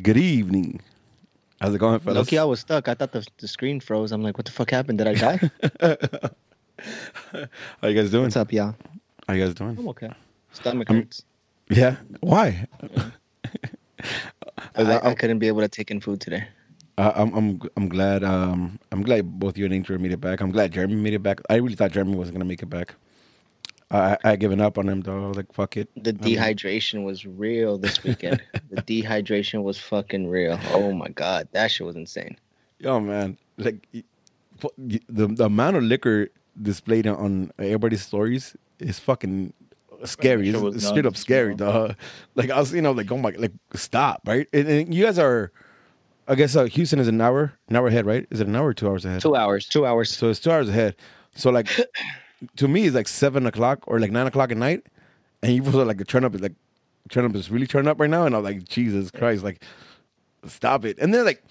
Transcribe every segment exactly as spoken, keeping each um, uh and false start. Good evening. How's it going, fellas? Loki, I was stuck. I thought the, the screen froze. I'm like, what the fuck happened? Did I die? How you guys doing? What's up, y'all? How you guys doing? I'm okay. Stomach I'm, hurts. Yeah? Why? Yeah. I, I couldn't be able to take in food today. Uh, I'm I'm I'm glad um I'm glad both you and Angel made it back. I'm glad Jeremy made it back. I really thought Jeremy wasn't gonna make it back. I I given up on him though. I was like, fuck it. The dehydration I mean. was real this weekend. The dehydration was fucking real. Oh my god, that shit was insane. Yo man, like the the amount of liquor displayed on everybody's stories is fucking scary. It's, it's straight up scary, dog. Like I was, you know, like oh my, like stop, right? And, and you guys are. I guess uh, Houston is an hour, an hour ahead, right? Is it an hour or two hours ahead? Two hours, two hours. So it's two hours ahead. So like, to me, it's like seven o'clock or like nine o'clock at night, and you feel like a turn up is like, turn up is really turn up right now, and I'm like, Jesus Christ, like, stop it. And then like,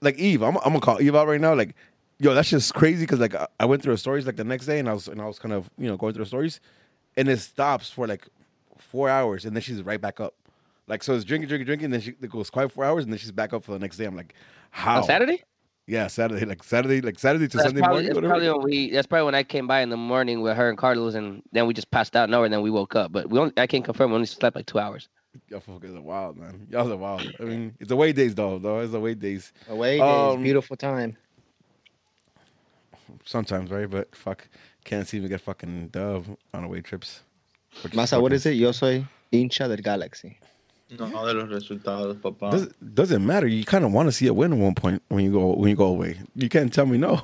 like Eve, I'm, I'm gonna call Eve out right now, like, yo, that's just crazy because like I, I went through her stories like the next day, and I was and I was kind of you know going through her stories, and it stops for like four hours, and then she's right back up. Like, so it's drinking, drinking, drinking, and then she it goes quiet for hours, and then she's back up for the next day. I'm like, how? On Saturday? Yeah, Saturday. Like, Saturday like Saturday to that's Sunday probably, morning. That's probably, when we, that's probably when I came by in the morning with her and Carlos, and then we just passed out an hour, and then we woke up. But we only, I can confirm we only slept like two hours. Y'all fuckers are wild, man. Y'all are wild. I mean, it's away days, though, though. It's away days. Away um, days. Beautiful time. Sometimes, right? But, fuck, can't seem to get fucking dove on away trips. Masa, what is it? Yo soy hincha del Galaxy. No, de los resultados, papá. Doesn't, doesn't matter. You kind of want to see a win at one point when you go when you go away. You can't tell me no.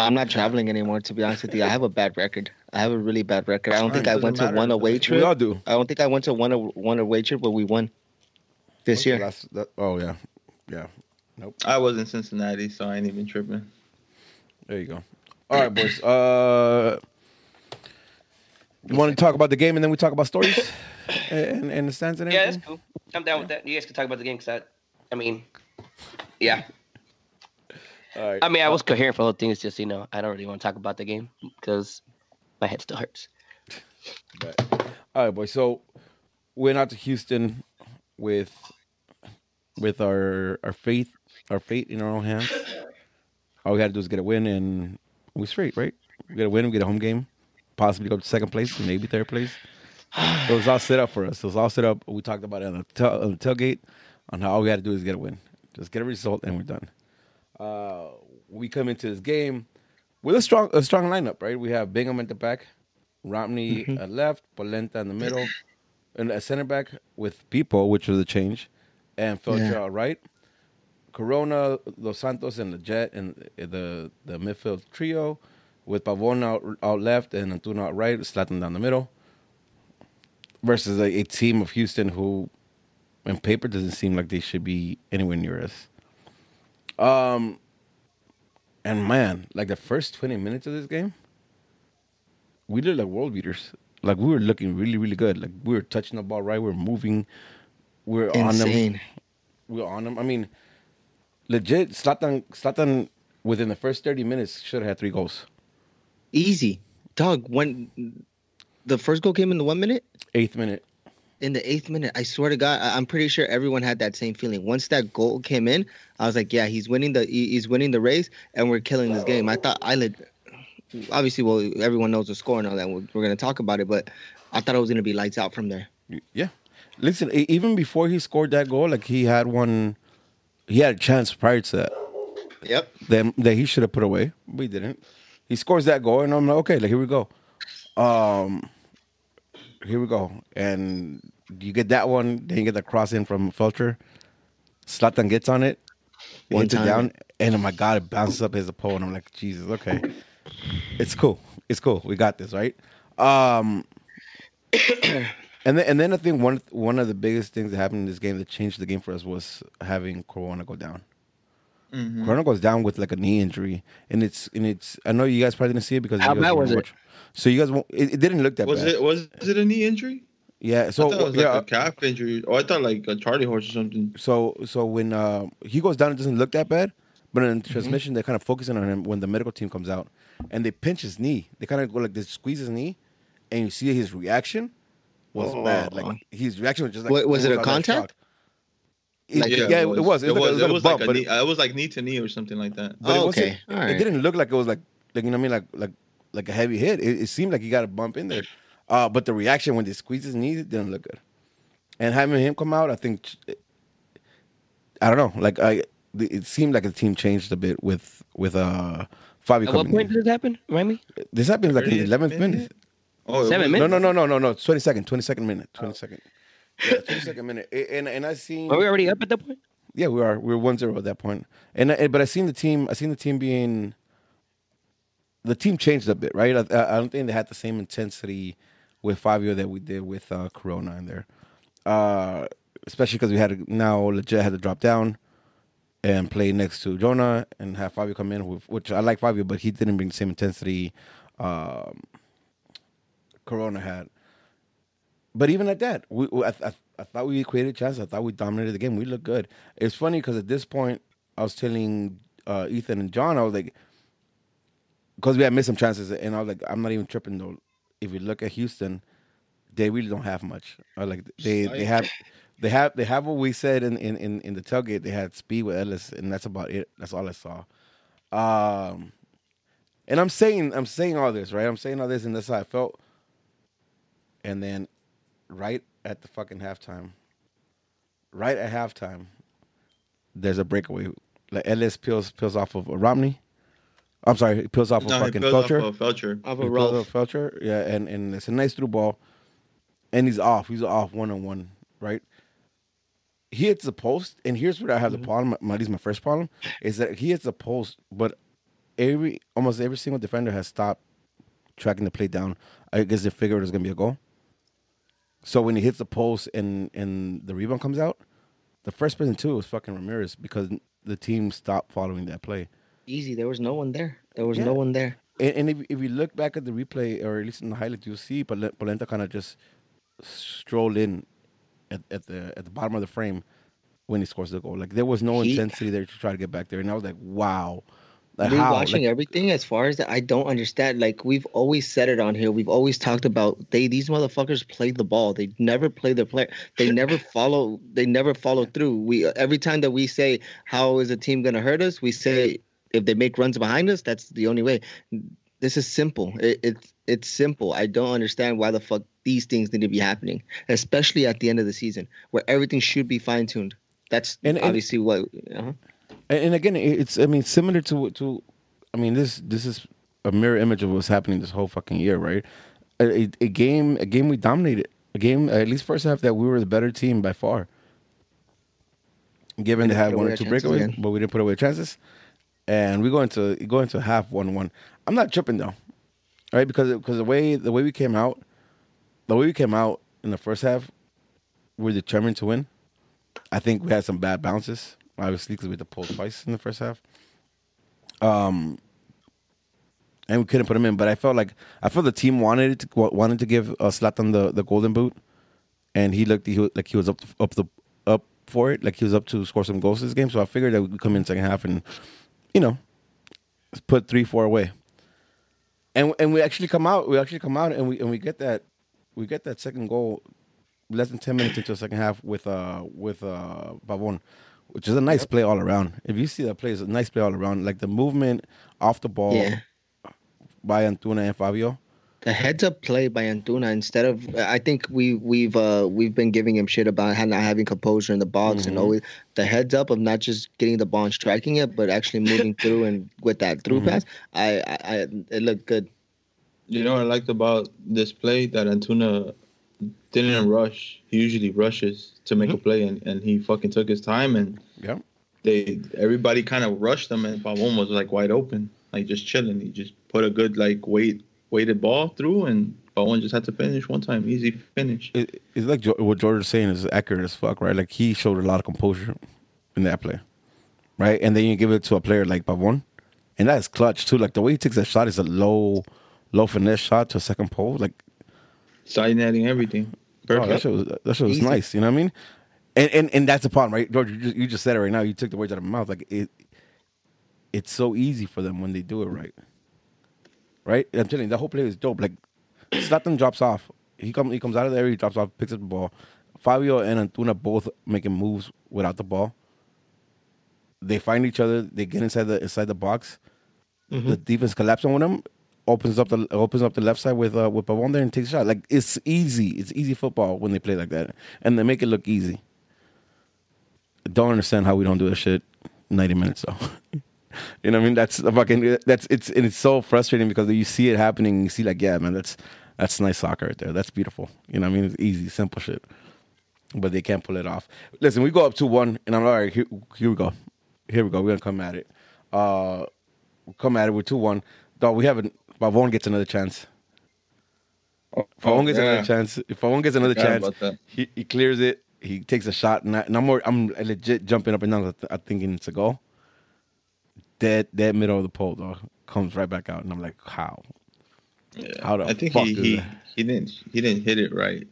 I'm not traveling anymore, to be honest with you. I have a bad record. I have a really bad record. I don't think I went to one away trip. We all do. I don't think I went to one one away trip, but we won this year. That, oh yeah, yeah. Nope. I was in Cincinnati, so I ain't even tripping. There you go. All right, boys. Uh, you want to talk about the game and then we talk about stories and and the stands and everything? Yeah, that's cool. I'm down with that. You guys can talk about the game because I, I mean, yeah. All right. I mean, I was coherent for the whole thing. It's just, you know, I don't really want to talk about the game because my head still hurts. Right. All right, boys. So went out to Houston with with our our faith, our fate in our own hands. All we got to do is get a win and we're straight, right? We get a win, we get a home game, possibly go to second place, maybe third place. It was all set up for us. It was all set up. We talked about it on the, t- on the tailgate on how all we had to do is get a win. Just get a result, and we're done. Uh, we come into this game with a strong a strong lineup, right? We have Bingham at the back, Romney mm-hmm. at left, Polenta in the middle, and a center back with People, which was a change, and Felcher yeah. right. Corona, Los Santos, and Lejet, and the, the midfield trio with Pavón out, out left and Antuna out right, Slatton down the middle. Versus a, a team of Houston who, on paper, doesn't seem like they should be anywhere near us. Um, and man, like the first twenty minutes of this game, we looked like world beaters. Like we were looking really, really good. Like we were touching the ball right. We were moving. We were Insane. on them. We were on them. I mean, legit, Zlatan, Zlatan within the first thirty minutes should have had three goals. Easy, dog. When the first goal came in the one minute. Eighth minute. In the eighth minute, I swear to God, I'm pretty sure everyone had that same feeling. Once that goal came in, I was like, "Yeah, he's winning the he's winning the race, and we're killing this game." I thought I leg- obviously, well, everyone knows the score and all that. We're going to talk about it, but I thought it was going to be lights out from there. Yeah, listen, even before he scored that goal, like he had one, he had a chance prior to that. Yep. Then that he should have put away, but he didn't. He scores that goal, and I'm like, okay, like here we go. Um. Here we go. And you get that one, then you get the cross in from Felcher. Zlatan gets on it, one two down, and oh my God, it bounces up his opponent. I'm like, Jesus, okay. It's cool. It's cool. We got this, right? Um, And then, and then I think one one of the biggest things that happened in this game that changed the game for us was having Corona go down. Mm-hmm. Corona goes down with like a knee injury, and it's and it's. I know you guys probably didn't see it because how bad was it? So you guys won't, it, it didn't look that was bad. It, was it a knee injury? Yeah. So I thought it was yeah, like a calf injury. Oh, I thought like a charley horse or something. So so when uh, he goes down, it doesn't look that bad. But in mm-hmm. transmission, they're kind of focusing on him when the medical team comes out, and they pinch his knee. They kind of go like they squeeze his knee, and you see his reaction was oh. bad. Like his reaction was just like Wait, was it a contact? It, like, yeah, yeah, it was. It was. It was like a knee. It was like knee to knee or something like that. But oh, okay, all right. It didn't look like it was like like you know what I mean like like like a heavy hit. It, it seemed like he got a bump in there, uh, but the reaction when they squeezed his knee it didn't look good. And having him come out, I think I don't know. Like I, it seemed like the team changed a bit with with uh Fabio. At what point in. did this happen? Remind me. This happened like the eleventh minute. Oh, seven minutes. No, no, no, no, no, no. Twenty second. Twenty second minute. Twenty oh. second. Yeah, two second minute, and and I seen. Are we already up at that point? Yeah, we are. We were one zero at that point, and I, but I seen the team. I seen the team being. The team changed a bit, right? I, I don't think they had the same intensity with Fabio that we did with uh, Corona in there, uh, especially because we had to, now Lejet had to drop down and play next to Jonah and have Fabio come in, with, which I like Fabio, but he didn't bring the same intensity um, Corona had. But even at that, we, I, I, I thought we created chances. I thought we dominated the game. We looked good. It's funny because at this point, I was telling uh, Ethan and John, I was like, because we had missed some chances, and I was like, I'm not even tripping though. If you look at Houston, they really don't have much. Or like they, they have, they have, they have what we said in, in, in, in the tailgate. They had speed with Ellis, and that's about it. That's all I saw. Um, and I'm saying, I'm saying all this, right? I'm saying all this, and that's how I felt. And then. Right at the fucking halftime. Right at halftime, there's a breakaway. Like Ellis peels peels off of Romney. I'm sorry, he peels off no, of fucking Felcher. Off of Felcher. Off of Ralph. Felcher. Yeah, and, and it's a nice through ball. And he's off. He's off one on one, right? He hits the post, and here's where I have mm-hmm. the problem. My, at least my first problem is that he hits the post, but every almost every single defender has stopped tracking the play down. I guess they figured there's gonna be a goal. So when he hits the post and, and the rebound comes out, the first person to it was fucking Ramirez because the team stopped following that play. Easy. There was no one there. There was yeah. no one there. And, and if if you look back at the replay, or at least in the highlights, you'll see Polenta kind of just strolled in at, at the at the bottom of the frame when he scores the goal. Like, there was no he, intensity there to try to get back there. And I was like, wow. Like, we're watching like, everything as far as that. I don't understand. Like, we've always said it on here. We've always talked about they these motherfuckers play the ball. They never play their play. They never follow. They never follow through. We every time that we say how is a team gonna hurt us, we say if they make runs behind us, that's the only way. This is simple. It, it it's simple. I don't understand why the fuck these things need to be happening, especially at the end of the season where everything should be fine tuned. That's and, obviously and, what. Uh-huh. And again, it's I mean similar to to, I mean this this is a mirror image of what's happening this whole fucking year, right? A, a game a game we dominated a game at least first half that we were the better team by far. Given they had one or two breakaways, but we didn't put away chances, and we go into go into half one one. I'm not tripping though, right? Because because the way the way we came out, the way we came out in the first half, we're determined to win. I think we had some bad bounces. Obviously, because we had to pull twice in the first half, um, and we couldn't put him in. But I felt like I felt the team wanted it to, wanted to give uh, Slatton the, the golden boot, and he looked he, like he was up up the up for it, like he was up to score some goals this game. So I figured that we could come in second half and, you know, put three four away. And and we actually come out, we actually come out, and we and we get that we get that second goal less than ten minutes into the second half with uh with uh Pavón. Which is a nice play all around. If you see that play, it's a nice play all around. Like the movement off the ball yeah. by Antuna and Fabio. The heads-up play by Antuna instead of I think we we've uh, we've been giving him shit about not having composure in the box mm-hmm. and always the heads-up of not just getting the ball and striking it, but actually moving through and with that through mm-hmm. pass. I, I, I it looked good. You know what I liked about this play that Antuna didn't rush. He usually rushes to make mm-hmm. a play, and, and he fucking took his time, and yeah. they everybody kind of rushed him, and Pavón was like wide open, like just chilling. He just put a good like weight weighted ball through, and Pavón just had to finish one time, easy finish. It, it's like what George is saying is accurate as fuck, right? Like, he showed a lot of composure in that play, right? And then you give it to a player like Pavón, and that is clutch too. Like, the way he takes that shot is a low, low finesse shot to a second pole, like side netting everything. Perfect. Oh, that shit was, that shit was nice. You know what I mean? And and and that's the problem, right, George? You just, you just said it right now. You took the words out of my mouth. Like, it, it's so easy for them when they do it right. Right? I'm telling you, that whole play is dope. Like, Slatton drops off. He comes he comes out of the area, he drops off, picks up the ball. Fabio and Antuna both making moves without the ball. They find each other. They get inside the inside the box. Mm-hmm. The defense collapses on them. Opens up the opens up the left side with uh, with Pavón there and takes a shot. Like, it's easy. It's easy football when they play like that, and they make it look easy. I don't understand how we don't do this shit ninety minutes though. You know what I mean? That's a fucking that's it's and it's so frustrating because you see it happening. And you see like, yeah, man, that's that's nice soccer right there. That's beautiful. You know what I mean? It's easy, simple shit, but they can't pull it off. Listen, we go up two one, and I'm like, all right, here, here we go, here we go. We're gonna come at it. Uh, come at it with two one. Though we haven't. Pavón gets another chance. Oh, Pavón gets yeah. another chance. If Pavón gets another chance, he, he clears it. He takes a shot, and, I, and I'm more, I'm legit jumping up and down. I'm thinking it's a goal. Dead, dead middle of the pole, though, comes right back out, and I'm like, how? Yeah. How the I think fuck he, he, he didn't he didn't hit it right.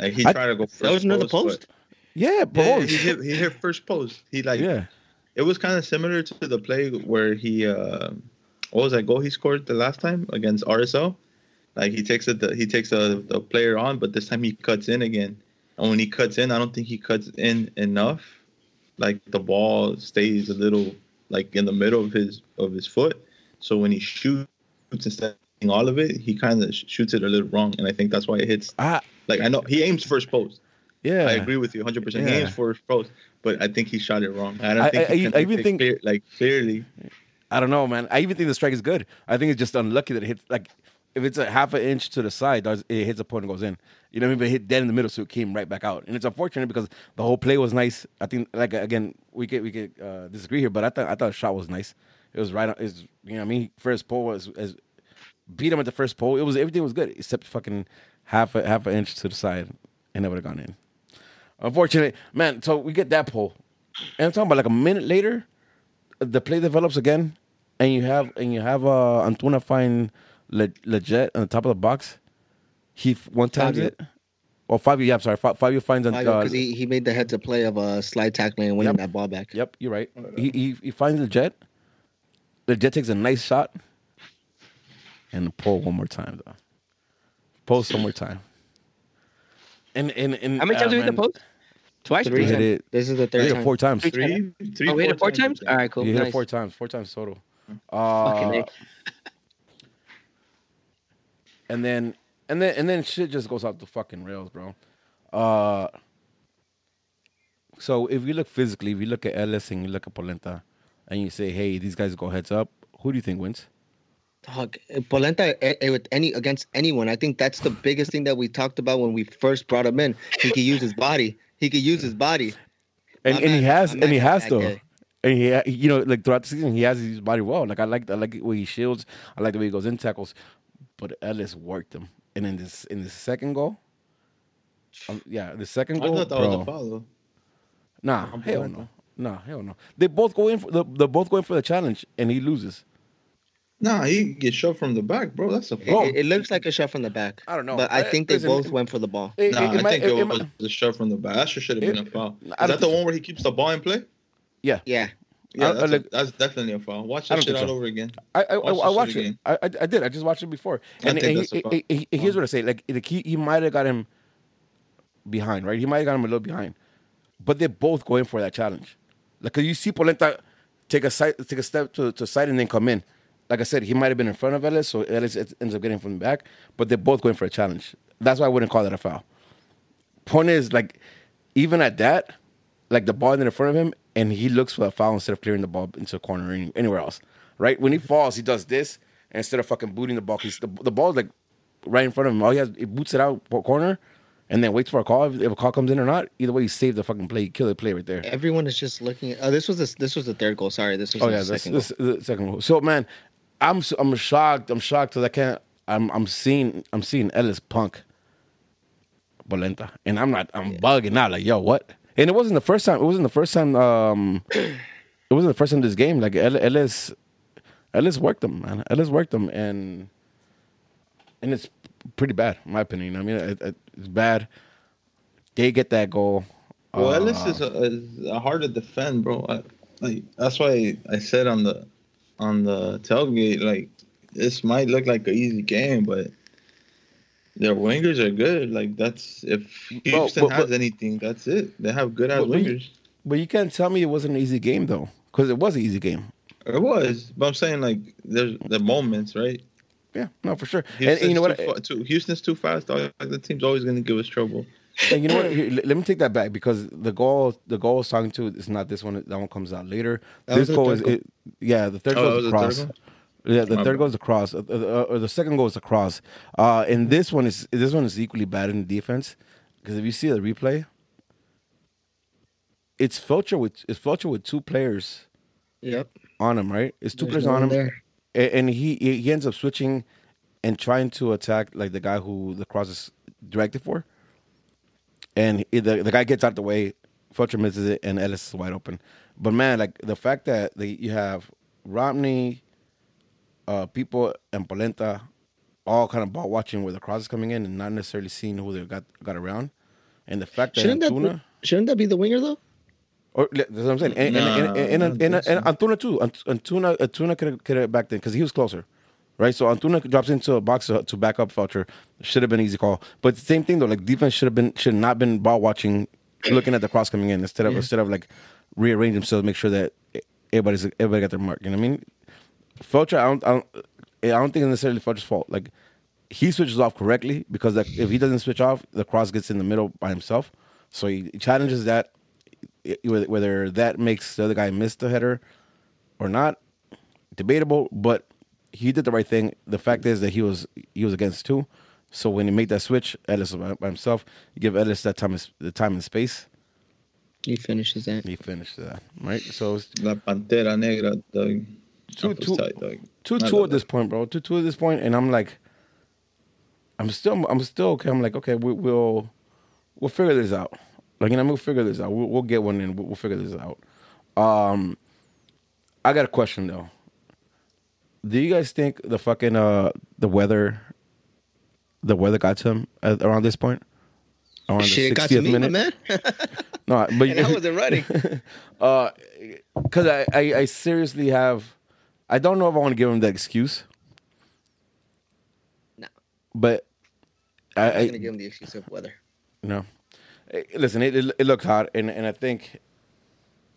Like, he I, tried to go. First that was another post. post? But, yeah, yeah, he hit he hit first post. He like yeah. It was kind of similar to the play where he. Uh, What was that goal he scored the last time against R S L? Like, he takes it, he takes a, the player on, but this time he cuts in again. And when he cuts in, I don't think he cuts in enough. Like, the ball stays a little like in the middle of his of his foot. So when he shoots instead of hitting all of it, he kind of shoots it a little wrong, and I think that's why it hits. Ah. Like, I know he aims first post. Yeah, I agree with you one hundred percent. Yeah. He aims first post, but I think he shot it wrong. I don't I, think I, he I, I even think clear, like clearly. I don't know, man. I even think the strike is good. I think it's just unlucky that it hits, like, if it's a half an inch to the side, it hits a point and goes in. You know what I mean? But it hit dead in the middle, so it came right back out. And it's unfortunate because the whole play was nice. I think, like, again, we could we could uh, disagree here, but I thought I thought the shot was nice. It was right on. It's, you know what I mean? First pole was, was beat him at the first pole. It was everything was good except fucking half a, half an inch to the side, and it would have gone in. Unfortunate, man. So we get that pole, and I'm talking about like a minute later. The play develops again, and you have and you have uh, Antuna find Le- Lejet on the top of the box. He f- one times it. Or oh, Fabio, yeah, I'm sorry. F- Fabio finds Fabio, because uh, he, he made the heads up play of a uh, slide tackling and winning yep. that ball back. Yep, you're right. He he, he finds Lejet. Lejet takes a nice shot, and the pole one more time though. Post one more time. And and, and how many times uh, did we hit the post? Twice? Three. Hit it. This is the third we hit time. It four times. Three, three, three, oh, we hit it four times? times? All right, cool. You nice. hit it four times. Four times total. Uh, and then and then and then shit just goes off the fucking rails, bro. Uh, so if you look physically, if you look at Ellis and you look at Polenta and you say, hey, these guys go heads up, who do you think wins? Dog, Polenta with any against anyone. I think that's the biggest thing that we talked about when we first brought him in. He could use his body. He could use his body, and, and he has, and he has though, guy. and he, you know, like throughout the season, he has his body well. Like I like, I like the way he shields. I like the way he goes in tackles, but Ellis worked him. And in this, in the second goal, um, yeah, the second goal, I thought that bro, was a follow. Nah, I'm hell no, nah, hell no. They both go in for the, they both go in for the challenge, and he loses. Nah, he gets shot from the back, bro. That's a problem. It, it looks like a shot from the back. I don't know. But I think they Listen, both went for the ball. It, nah, it, it I might, think it, it, it was a shot from the back. That should have been it, a foul. Is that the one where he keeps the ball in play? Yeah. Yeah. Yeah, that's, like, a, that's definitely a foul. Watch that shit so. all over again. I I watched I, I, watch it. I, I did. I just watched it before. And, and he, he, he, he, here's what I say. Like the key, he might have got him behind, right? He might have got him a little behind. But they're both going for that challenge. Like you see Polenta take a side, take a step to the side and then come in. Like I said, he might have been in front of Ellis, so Ellis ends up getting from the back, but they're both going for a challenge. That's why I wouldn't call that a foul. Point is, like, even at that, like, the ball is in front of him, and he looks for a foul instead of clearing the ball into a corner or anywhere else, right? When he falls, he does this, and instead of fucking booting the ball, he's, the, the ball is, like, right in front of him. All he has, he boots it out corner, and then waits for a call. If, if a call comes in or not, either way, you save the fucking play. You kill the play right there. Everyone is just looking at... Oh, this was, this, this was the third goal. Sorry, this was oh, yeah, the second this, goal. Oh, yeah, the second goal. So, man... I'm I'm shocked. I'm shocked because I can't I'm I'm seeing I'm seeing Ellis punk Polenta, and I'm not I'm yeah. bugging out like, yo, what? And it wasn't the first time. It wasn't the first time. Um, it wasn't the first time this game. Like Ellis, Ellis worked them, man. Ellis worked them, and and it's pretty bad, in my opinion. I mean, it, it, it's bad. They get that goal. Well, uh, Ellis is, a, is a hard to defend, bro. I, like that's why I said on the on the tailgate, like this might look like an easy game, but their wingers are good. Like that's if Houston well, but, but, has anything, that's it. They have good ass wingers. But you, but you can't tell me it wasn't an easy game though, because it was an easy game. It was, but I'm saying like there's the moments, right? Yeah, no, for sure. Houston's and you know what? Too, too, Houston's too fast. Like the team's always going to give us trouble. And you know what? Here, let me take that back because the goal, the goal I was talking to is not this one. That one comes out later. That this goal is, goal. It, yeah, the third oh, goal is a cross. Third yeah, the My third bad. goal is a cross, uh, uh, or the second goal is a cross. Uh, and this one is this one is equally bad in the defense because if you see the replay, it's Felcher with it's Felcher with two players. Yep. On him, right? It's two There's players no on him, there. and he he ends up switching and trying to attack like the guy who the cross is directed for. And the the guy gets out the way, Felcher misses it, and Ellis is wide open. But man, like the fact that they, you have Romney, uh, people, and Polenta, all kind of ball watching where the cross is coming in and not necessarily seeing who they got got around, and the fact that shouldn't Antuna, that be, shouldn't that be the winger though? Or that's what I'm saying. And nah, and, and, and, and, and, and Antuna too. Antuna Antuna could could have backed in because he was closer. Right, so Antuna drops into a box to, to back up Felcher. Should have been easy call, but same thing though. Like defense should have been should not been ball watching, looking at the cross coming in instead of yeah. instead of like rearrange themselves, make sure that everybody's everybody got their mark. You know what I mean? Felcher, I don't, I don't, I don't think it's necessarily Felcher's fault. Like he switches off correctly because like, if he doesn't switch off, the cross gets in the middle by himself. So he challenges that, whether that makes the other guy miss the header or not, debatable, but. He did the right thing. The fact is that he was he was against two, so when he made that switch, Ellis by, by himself, you give Ellis that time the time and space. He finishes that. He finishes that. Right. So it's La Pantera Negra, dog. Two two, tight, dog. two two at this point, bro. Two two at this point, and I'm like, I'm still I'm still okay. I'm like, okay, we, we'll we'll figure this out. Like, you know, we'll figure this out. We'll, we'll get one in. We'll, we'll figure this out. Um, I got a question though. Do you guys think the fucking uh the weather, the weather got to him at, around this point? Around Shit, the sixtieth got to me, minute? Man. No, but and I wasn't running. uh, cause I, I, I seriously have, I don't know if I want to give him that excuse. No. But I, I'm I, gonna give him the excuse of weather. No, listen, it it, it looked hot, and, and I think,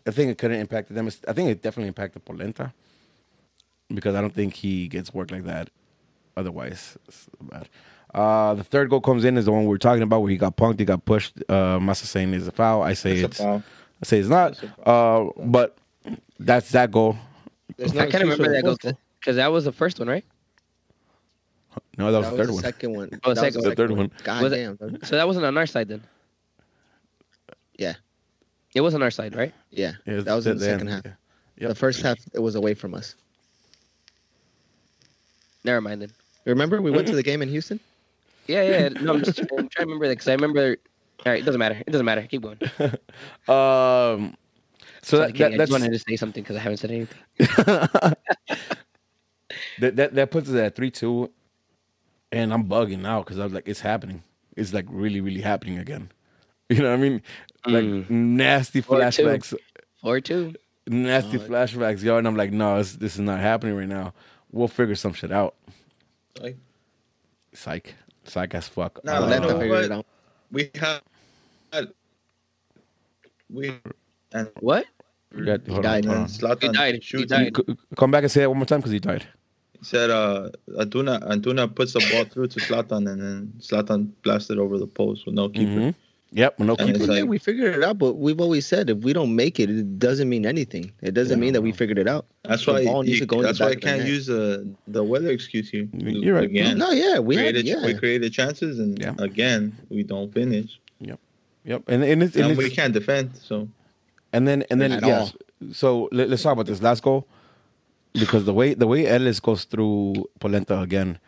I think it could have impacted them. I think it definitely impacted Polenta. Because I don't think he gets work like that otherwise. It's bad. Uh, the third goal comes in is the one we were talking about where he got punked, he got pushed. Uh, Masa saying it's a foul. I say it's, it's I say it's not. It's uh, but that's that goal. There's I can't remember that goal because that was the first one, right? No, that was that the third was the one. Second one. Oh, that second was the third one. God was damn. It, so that wasn't on our side then. Yeah, it was on our side, right? Yeah, yeah was that was in the second half. Yeah. Yep. The first half it was away from us. Never mind then. Remember we went to the game in Houston? Yeah, yeah. No, I'm just I'm trying to remember that because I remember. All right, it doesn't matter. It doesn't matter. Keep going. um, so that, that, I just wanted to say something because I haven't said anything. that, that that puts us at three two, and I'm bugging out because I was like, it's happening. It's like really, really happening again. You know what I mean? Like mm. nasty flashbacks. four two Nasty oh, flashbacks, yo. And I'm like, no, this is not happening right now. We'll figure some shit out. Psych. Psych. Psych as fuck. No, let them figure it out. We have... We... And what? He died. He died. He died. He died. Come back and say that one more time because he died. He said, uh, Antuna, Antuna puts the ball through to Slatton and then Slatton blasted over the post with no keeper. Mm-hmm. Yep, no keeper. Like, yeah, we figured it out, but we've always said if we don't make it, it doesn't mean anything. It doesn't yeah. mean that we figured it out. That's the why ball needs you, to go That's why I can't use the the weather excuse here. You're right. Again, no, yeah, we created, had, yeah. we created chances, and yeah. again, we don't finish. Yep, yep, and and, it's, and, and it's, we can't defend. So, and then and then yeah. So let, let's talk about this last goal because the way the way Ellis goes through Polenta again,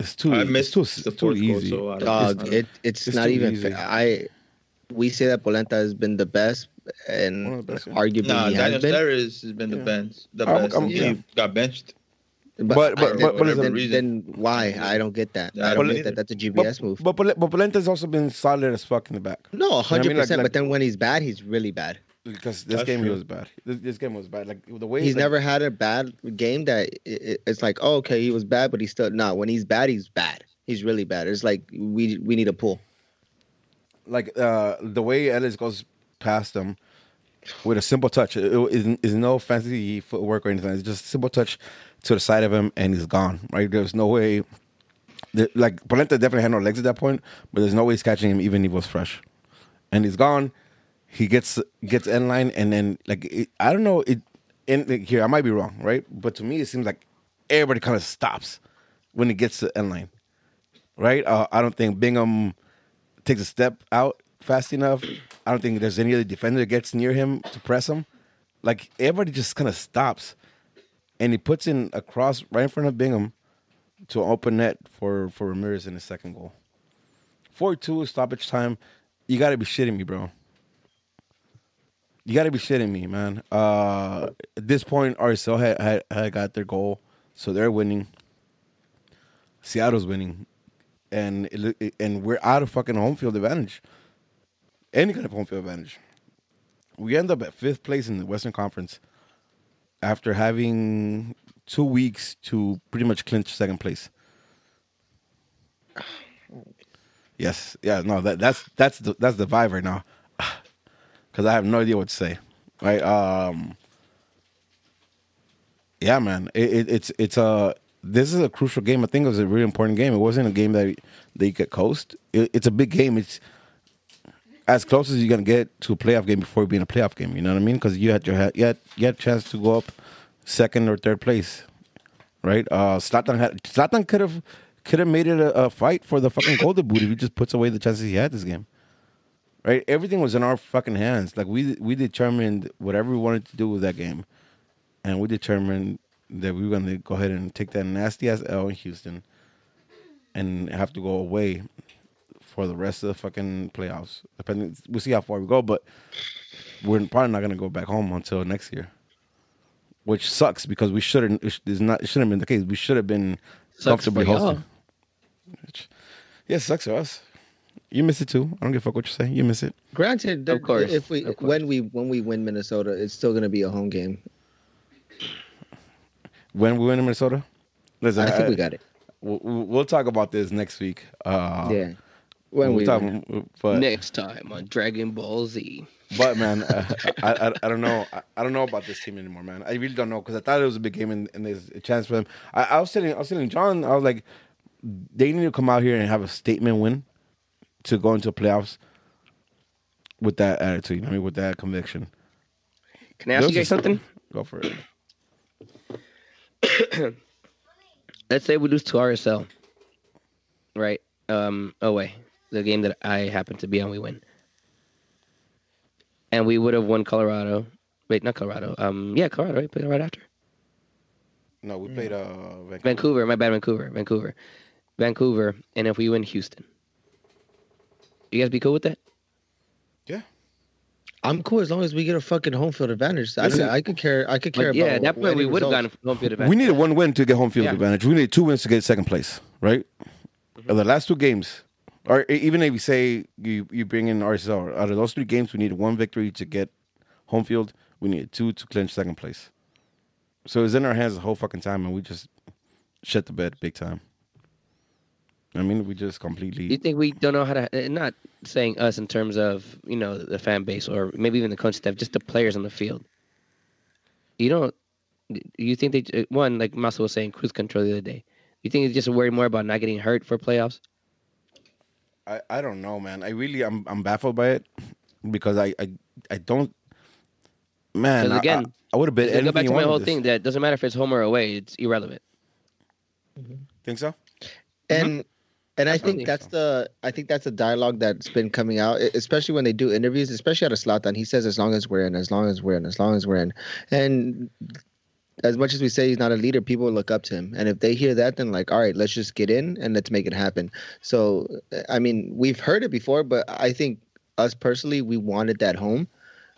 It's too. I missed it's too, the fourth too goal, easy. So Dog, it, it's, it's not even. Fa- I. We say that Polenta has been the best, and One of the best, yeah. arguably nah, he has been. has been the yeah. best. The I'm, best. I'm, yeah. He got benched. But, but, but, I, but, but then, then, then why? I don't get that. Yeah, I don't but, get that. That's a G B S but, move. But but Polenta's also been solid as fuck in the back. No, one hundred percent. You know I mean? like, like, but then when he's bad, he's really bad. Because this That's game true. he was bad. This, this game was bad. Like the way he's like, never had a bad game that it, it's like, oh, okay, he was bad, but he's still not. Nah, when he's bad, he's bad. He's really bad. It's like we we need a pull. Like uh, the way Ellis goes past him with a simple touch. It is no fancy footwork or anything. It's just a simple touch to the side of him, and he's gone. Right? There's no way. Like Polenta definitely had no legs at that point, but there's no way he's catching him, even if he was fresh. And he's gone. He gets gets end line, and then like it, I don't know. It in like, here I might be wrong, right? But to me, it seems like everybody kind of stops when it gets to end line, right? Uh, I don't think Bingham takes a step out fast enough. I don't think there's any other defender that gets near him to press him. Like, everybody just kind of stops. And he puts in a cross right in front of Bingham to open net for, for Ramirez in his second goal. four two, stoppage time. You got to be shitting me, bro. You got to be shitting me, man. Uh, at this point, R S L had, had, had got their goal, so they're winning. Seattle's winning. And it, and we're out of fucking home field advantage. Any kind of home field advantage. We end up at fifth place in the Western Conference after having two weeks to pretty much clinch second place. Yes. Yeah, no, that, that's that's the that's the vibe right now. Cause I have no idea what to say. Right? Um, yeah, man. It, it, it's it's a This is a crucial game. I think it was a really important game. It wasn't a game that, that you could coast. It, it's a big game. It's as close as you're going to get to a playoff game before being a playoff game. You know what I mean? Because you had your you had, you had a chance to go up second or third place, right? Uh, Slatton had Slatton could have could have made it a, a fight for the fucking Golden Boot if he just puts away the chances he had this game, right? Everything was in our fucking hands. Like we we determined whatever we wanted to do with that game, and we determined that we were going to go ahead and take that nasty-ass L in Houston and have to go away for the rest of the fucking playoffs. Depending, we'll see how far we go, but we're probably not going to go back home until next year, which sucks because we shouldn't. It shouldn't have been the case. We should have been sucks comfortably hosting. Which, yeah, it sucks for us. You miss it too. I don't give a fuck what you say. You miss it. Granted, of course. If we course. when we when we win Minnesota, it's still going to be a home game. When we win in Minnesota? Listen, I think I, we got it. We'll, we'll talk about this next week. Uh, yeah. When we talk, but, next time on Dragon Ball Z. But, man, uh, I, I I don't know. I, I don't know about this team anymore, man. I really don't know because I thought it was a big game and, and there's a chance for them. I, I was telling I was telling John, I was like, they need to come out here and have a statement win to go into the playoffs with that attitude, I mean, with that conviction. Can I ask Those you guys something? Go for it. Let's say we lose to R S L, right? Um, oh wait, the game that I happen to be on, we win, and we would have won Colorado. Wait, not Colorado. Um, yeah, Colorado. Right, played right after. No, we played uh Vancouver. Vancouver. My bad, Vancouver. Vancouver, Vancouver. And if we win Houston, you guys be cool with that? Yeah. I'm cool as long as we get a fucking home field advantage. I, I could care. I could care about. Yeah, that point we would have gotten home field advantage. We needed one win to get home field yeah. advantage. We needed two wins to get second place, right? Mm-hmm. The last two games, or even if you say you, you bring in R S L, out of those three games, we needed one victory to get home field. We needed two to clinch second place. So it's in our hands the whole fucking time, and we just shut the bed big time. I mean, we just completely... You think we don't know how to... Not saying us in terms of, you know, the fan base or maybe even the coaching staff, just the players on the field. You don't... You think they... One, like Masa was saying, cruise control the other day. You think they just worry more about not getting hurt for playoffs? I, I don't know, man. I really... I'm I'm baffled by it because I, I, I don't... Man, I, again, I, I would have bet anything. Go back to my whole thing. That doesn't matter if it's home or away. It's irrelevant. Mm-hmm. Think so? And... Mm-hmm. And I, I think that's so. the I think that's the dialogue that's been coming out, especially when they do interviews, especially out of Zlatan. He says, "As long as we're in, as long as we're in, as long as we're in," and as much as we say he's not a leader, people look up to him. And if they hear that, then like, all right, let's just get in and let's make it happen. So, I mean, we've heard it before, but I think us personally, we wanted that home.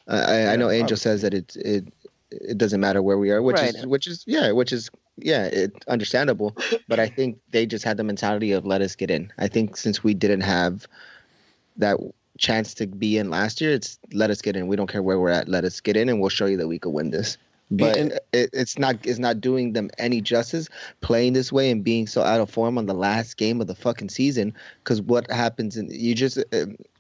Uh, I, yeah, I know Angel says that it, it it doesn't matter where we are, which right. is which is yeah, which is yeah, it, understandable. But I think they just had the mentality of let us get in. I think since we didn't have that chance to be in last year, it's let us get in. We don't care where we're at. Let us get in, and we'll show you that we could win this. But and, it, it's not it's not doing them any justice playing this way and being so out of form on the last game of the fucking season. Because what happens, in, you just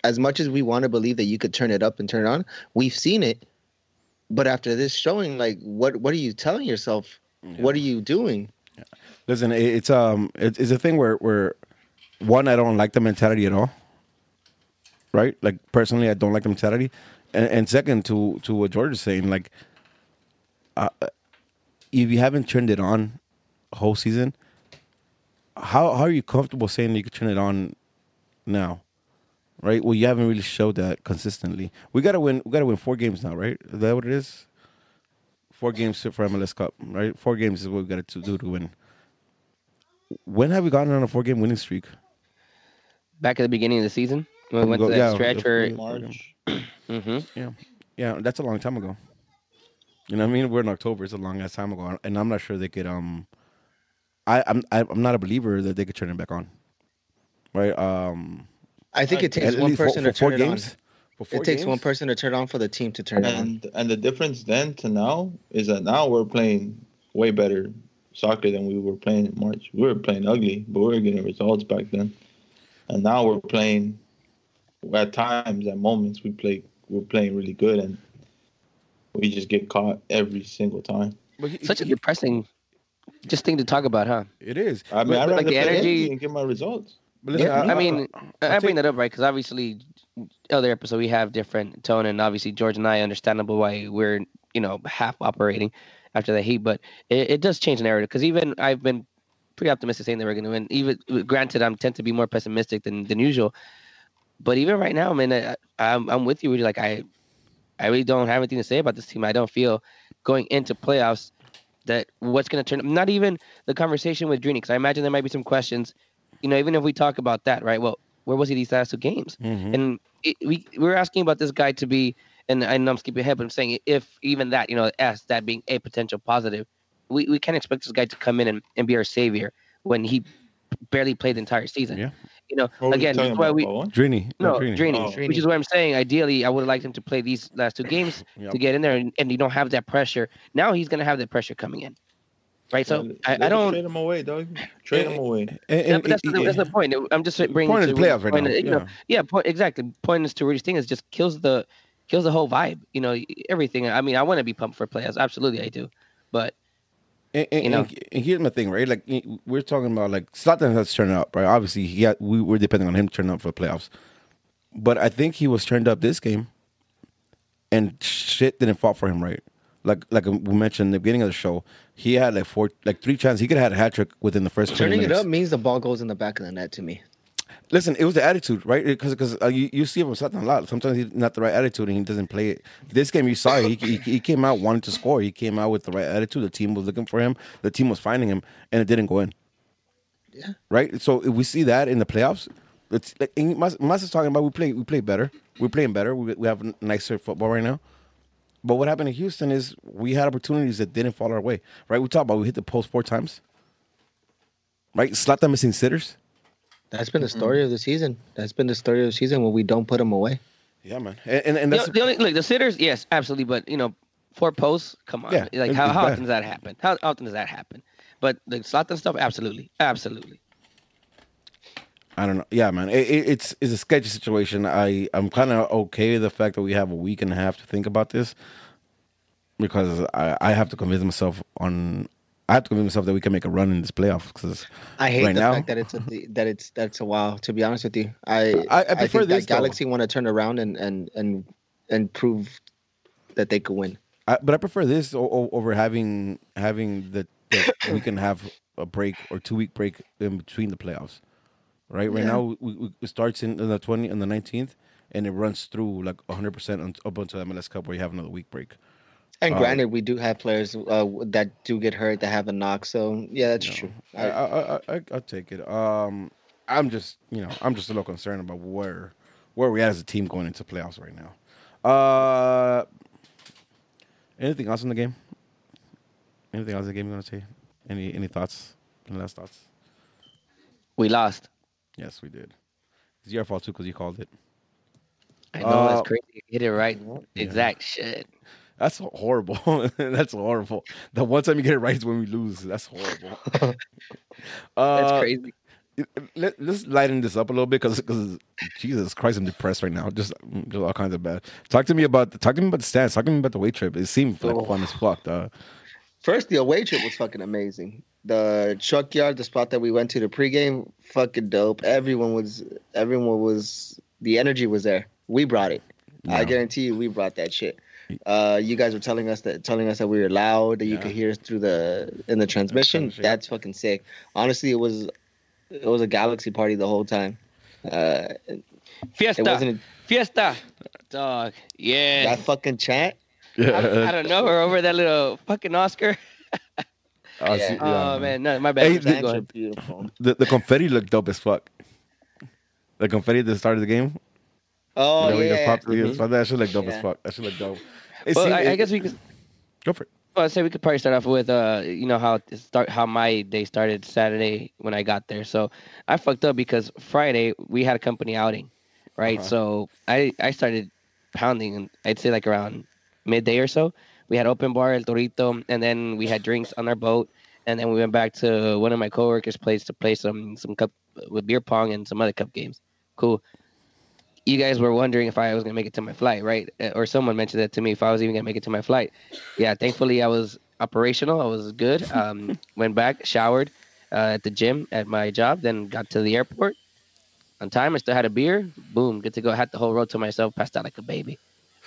as much as we want to believe that you could turn it up and turn it on, we've seen it. But after this showing, like, what what are you telling yourself? Yeah. What are you doing? Yeah. Listen, it's um, it's a thing where where one, I don't like the mentality at all. Right, like personally, I don't like the mentality, and, and second to to what George is saying, like. Uh, if you haven't turned it on whole season, how how are you comfortable saying that you could turn it on now, right? Well, you haven't really showed that consistently. We gotta win. We gotta win four games now, right? Is that what it is? Four games for M L S Cup, right? Four games is what we gotta to do to win. When have we gotten on a four-game winning streak? Back at the beginning of the season, when we went go, to that yeah, stretch or March. mm-hmm. Yeah, yeah, that's a long time ago. You know what I mean? We're in October. It's a long ass time ago, and I'm not sure they could. Um, I I'm I'm not a believer that they could turn it back on, right? Um, I think it takes one person for, to for turn games, it on. It takes games? one person to turn on for the team to turn and, it on. And the difference then to now is that now we're playing way better soccer than we were playing in March. We were playing ugly, but we were getting results back then. And now we're playing. At times, at moments, we play. We're playing really good and. We just get caught every single time. Such a depressing, just thing to talk about, huh? It is. I mean, but, I'd rather like the energy and get my results. But listen, yeah, I, I mean, I, I, I bring that up, right? Because obviously, other episode we have different tone, and obviously George and I understandable why we're you know half operating after the heat, but it, it does change the narrative. Because even I've been pretty optimistic saying that we're going to win. Even granted, I tend to be more pessimistic than than usual, but even right now, man, I, I'm I'm with you. Really, like I. I really don't have anything to say about this team. I don't feel going into playoffs that what's going to turn. Not even the conversation with Drini, because I imagine there might be some questions. You know, even if we talk about that, right? Well, where was he these last two games? Mm-hmm. And it, we we're asking about this guy to be. And I know I'm skipping ahead, but I'm saying if even that, you know, as that being a potential positive, we, we can't expect this guy to come in and, and be our savior when he barely played the entire season. Yeah. You know, what again, that's why we Drini. No, Drini, oh. Which is what I'm saying. Ideally, I would have liked him to play these last two games yep. to get in there, and, and you don't have that pressure. Now he's going to have that pressure coming in, right? So yeah, I, I don't trade him away, dog. Trade him away. And, and, yeah, but that's, and, the, that's and, the point. I'm just bringing point to, playoff point right now. Is, you yeah, know, yeah point, exactly. Point is to Rudy's thing is just kills the kills the whole vibe. You know, everything. I mean, I want to be pumped for playoffs. Absolutely, I do. But And, and, you know. and, and here's my thing, right? Like we're talking about, like Slatton has to turn up, right? Obviously, he had, we were depending on him to turn up for the playoffs, but I think he was turned up this game, and shit didn't fall for him, right? Like like we mentioned in the beginning of the show, he had like four, like three chances. He could have had a hat trick within the first. Turning minutes. It up means the ball goes in the back of the net to me. Listen, it was the attitude, right? Because because uh, you, you see him with Slatton a lot. Sometimes he's not the right attitude and he doesn't play it. This game, you saw it. He, he, he came out wanting to score. He came out with the right attitude. The team was looking for him. The team was finding him, and it didn't go in. Yeah. Right? So if we see that in the playoffs. It's like Masa's talking about we play we play better. We're playing better. We, we have nicer football right now. But what happened in Houston is we had opportunities that didn't fall our way. Right? We talked about we hit the post four times. Right? Slatton missing sitters. That's been the story mm-hmm. of the season. That's been the story of the season when we don't put them away. Yeah, man. And and, and that's... You know, the only look, the sitters, yes, absolutely. But you know, four posts, come on. Yeah, like how, how often does that happen? How often does that happen? But the Zlatan stuff, absolutely, absolutely. I don't know. Yeah, man. It, it, it's it's a sketchy situation. I I'm kind of okay with the fact that we have a week and a half to think about this because I, I have to convince myself on. I have to convince myself that we can make a run in this playoff because I hate right the now, fact that it's a, that it's that's a while. To be honest with you, I I, I, I prefer think this, that Galaxy though. Want to turn around and and and, and prove that they could win. I, but I prefer this over having having the that we can have a break or two week break in between the playoffs. Right, right yeah. now we, we starts in the twentieth and the nineteenth, and it runs through like one hundred percent up until M L S Cup where you have another week break. And granted, um, we do have players uh, that do get hurt that have a knock. So yeah, that's no, true. I, I, I, I, I'll take it. Um, I'm just, you know, I'm just a little concerned about where, where we at as a team going into playoffs right now. Uh, anything else in the game? Anything else in the game you want to say? Any, any thoughts? Any last thoughts? We lost. Yes, we did. It's your fault too because you called it. I know uh, it's crazy. You hit it right. Yeah. Exact shit. That's horrible. That's horrible. The one time you get it right is when we lose. That's horrible. uh, That's crazy. Let, let's lighten this up a little bit because, Jesus Christ, I'm depressed right now. Just, just all kinds of bad. Talk to me about talk to me about the stats. Talk to me about the away trip. It seemed like oh. fun as fuck. Dog. First, the away trip was fucking amazing. The truck yard, the spot that we went to the pregame, fucking dope. Everyone was, everyone was. The energy was there. We brought it. Yeah. I guarantee you, we brought that shit. Uh, you guys were telling us that telling us that we were loud, that yeah. you could hear us through the in the transmission. That's, That's fucking sick. Honestly, it was it was a Galaxy party the whole time. Uh, Fiesta, it wasn't a, Fiesta, dog, yeah. That fucking chant. Yeah. I, I don't know. We're over that little fucking Oscar. Oh, yeah. oh yeah. man, no, my bad. Hey, the, the, the confetti looked dope as fuck. The confetti at the start of the game. Oh, you know, yeah. Mm-hmm. That should look dope yeah. as fuck. That should look dope. It well, seemed, I, it, I guess we could... Go for it. Well, I'd say we could probably start off with, uh, you know, how start how my day started Saturday when I got there. So I fucked up because Friday we had a company outing, right? Uh-huh. So I, I started pounding, and I'd say like around midday or so. We had open bar, El Torito, and then we had drinks on our boat. And then we went back to one of my coworkers' place to play some, some cup with beer pong and some other cup games. Cool. You guys were wondering if I was going to make it to my flight, right? Or someone mentioned that to me, if I was even going to make it to my flight. Yeah, thankfully I was operational. I was good. Um, went back, showered uh, at the gym at my job, then got to the airport on time. I still had a beer. Boom, good to go. I had the whole road to myself, passed out like a baby.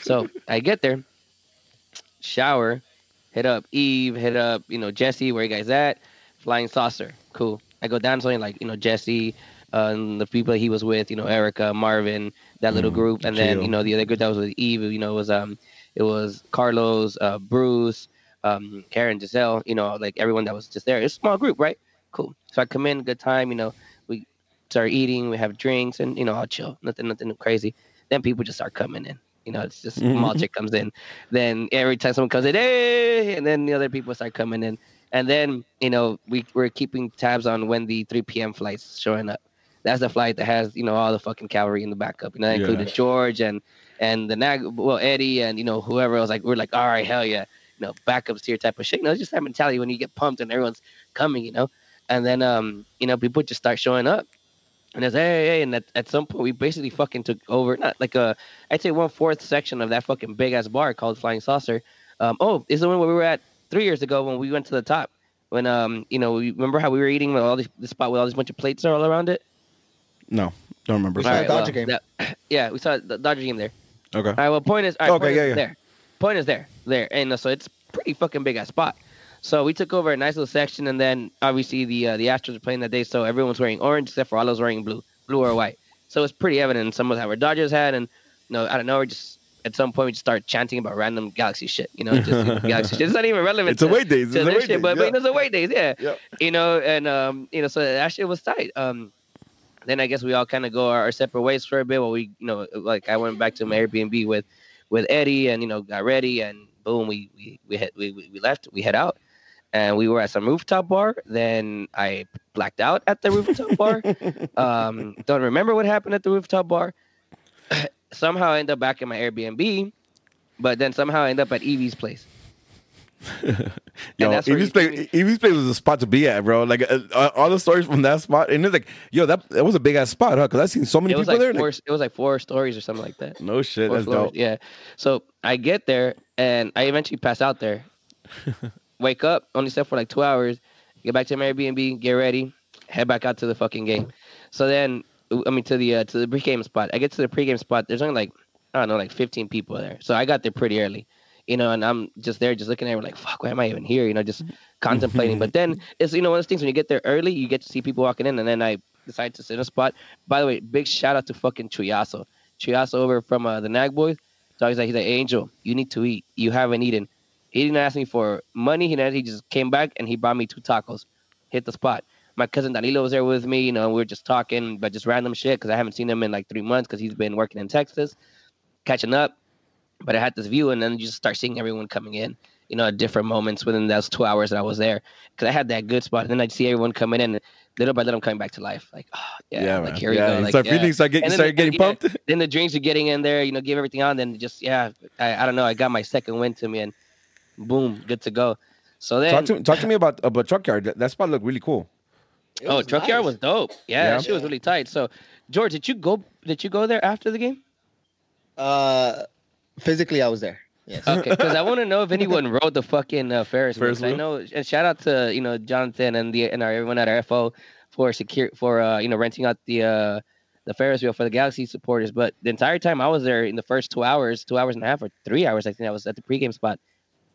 So I get there, shower, hit up Eve, hit up, you know, Jesse, where you guys at? Flying Saucer. Cool. I go down to something like, you know, Jesse, Uh, and the people he was with, you know, Erica, Marvin, that little mm, group, and then chill. You know the other group that was with Eve, you know, it was um, it was Carlos, uh, Bruce, um, Karen, Giselle, you know, like everyone that was just there. It's a small group, right? Cool. So I come in, good time, you know, we start eating, we have drinks, and you know, I'll chill, nothing, nothing crazy. Then people just start coming in, you know, it's just small chick comes in, then every time someone comes in, hey, and then the other people start coming in, and then you know we we're keeping tabs on when the three p.m. flight's showing up. That's the flight that has, you know, all the fucking cavalry in the backup. You know, that yeah. included George and and the Nag, well, Eddie and, you know, whoever else. Like, we're like, all right, hell yeah. You know, backups here type of shit. You know, it's just that mentality when you get pumped and everyone's coming, you know. And then, um, you know, people just start showing up. And it's, hey, hey, and at, at some point, we basically fucking took over, not like a, I'd say one-fourth section of that fucking big-ass bar called Flying Saucer. Um, oh, it's the one where we were at three years ago when we went to the top. When, um, you know, we remember how we were eating with all this, this spot with all this bunch of plates all around it? No, don't remember. We saw right, the Dodger well, game. That, yeah, we saw the Dodger game there. Okay. All right, well, point is, right, okay, point yeah, is yeah. there. Point is there. There. And uh, so it's pretty fucking big-ass spot. So we took over a nice little section, and then obviously the uh, the Astros are playing that day, so everyone's wearing orange except for all those wearing blue, blue or white. So it's pretty evident. Some of our Dodgers had, and you know, I don't know, we're just at some point we just start chanting about random Galaxy shit. You know, just Galaxy shit. It's not even relevant. It's to, away days. To it's away shit, days. But, yeah. but you know, it's away days. Yeah. yeah. You know, and um, you know, so that shit was tight. Um. Then I guess we all kind of go our, our separate ways for a bit. Well, we, you know, like I went back to my Airbnb with, with Eddie, and you know, got ready, and boom, we we we head, we we left. We head out, and we were at some rooftop bar. Then I blacked out at the rooftop bar. Um, don't remember what happened at the rooftop bar. Somehow I end up back in my Airbnb, but then somehow I end up at Evie's place. Yo, Evie's place, Evie's place was a spot to be at, bro. Like uh, all the stories from that spot, and it's like, yo, that that was a big ass spot, huh? Because I've seen so many people like there. Four, like... It was like four stories or something like that. No shit, four that's floors, dope. Yeah. So I get there and I eventually pass out there. Wake up, only slept for like two hours. Get back to my Airbnb, get ready, head back out to the fucking game. So then, I mean, to the uh, to the pregame spot. I get to the pregame spot. There's only like I don't know, like fifteen people there. So I got there pretty early. You know, and I'm just there, just looking at it, like, fuck, why am I even here? You know, just contemplating. But then it's, you know, one of those things when you get there early, you get to see people walking in. And then I decide to sit in a spot. By the way, big shout out to fucking Chuyaso. Chuyaso over from uh, the Nag Boys. So he's like, he's like, hey, Angel, you need to eat. You haven't eaten. He didn't ask me for money. He didn't, he just came back and he bought me two tacos. Hit the spot. My cousin Danilo was there with me. You know, we were just talking about just random shit because I haven't seen him in like three months because he's been working in Texas, catching up. But I had this view, and then you just start seeing everyone coming in, you know, at different moments within those two hours that I was there because I had that good spot. And then I'd see everyone coming in, and little by little, I'm coming back to life. Like, oh, yeah, yeah like, here yeah, we go. Like, start yeah. feeling, start getting, start getting pumped. Yeah, then the drinks are getting in there, you know, give everything on. Then just, yeah, I, I don't know. I got my second win to me, and boom, good to go. So then, talk to talk to me about about Truck Yard. That, that spot looked really cool. Oh, Truck nice. Yard was dope. Yeah, yeah, that shit was really tight. So, George, did you go? Did you go there after the game? Uh, physically, I was there. Yes. Okay, because I want to know if anyone rode the fucking uh, Ferris wheel. I know, and shout out to you know Jonathan and the and our, everyone at our F O for secure for uh, you know renting out the uh, the Ferris wheel for the Galaxy supporters. But the entire time I was there, in the first two hours, two hours and a half or three hours, I think I was at the pregame spot.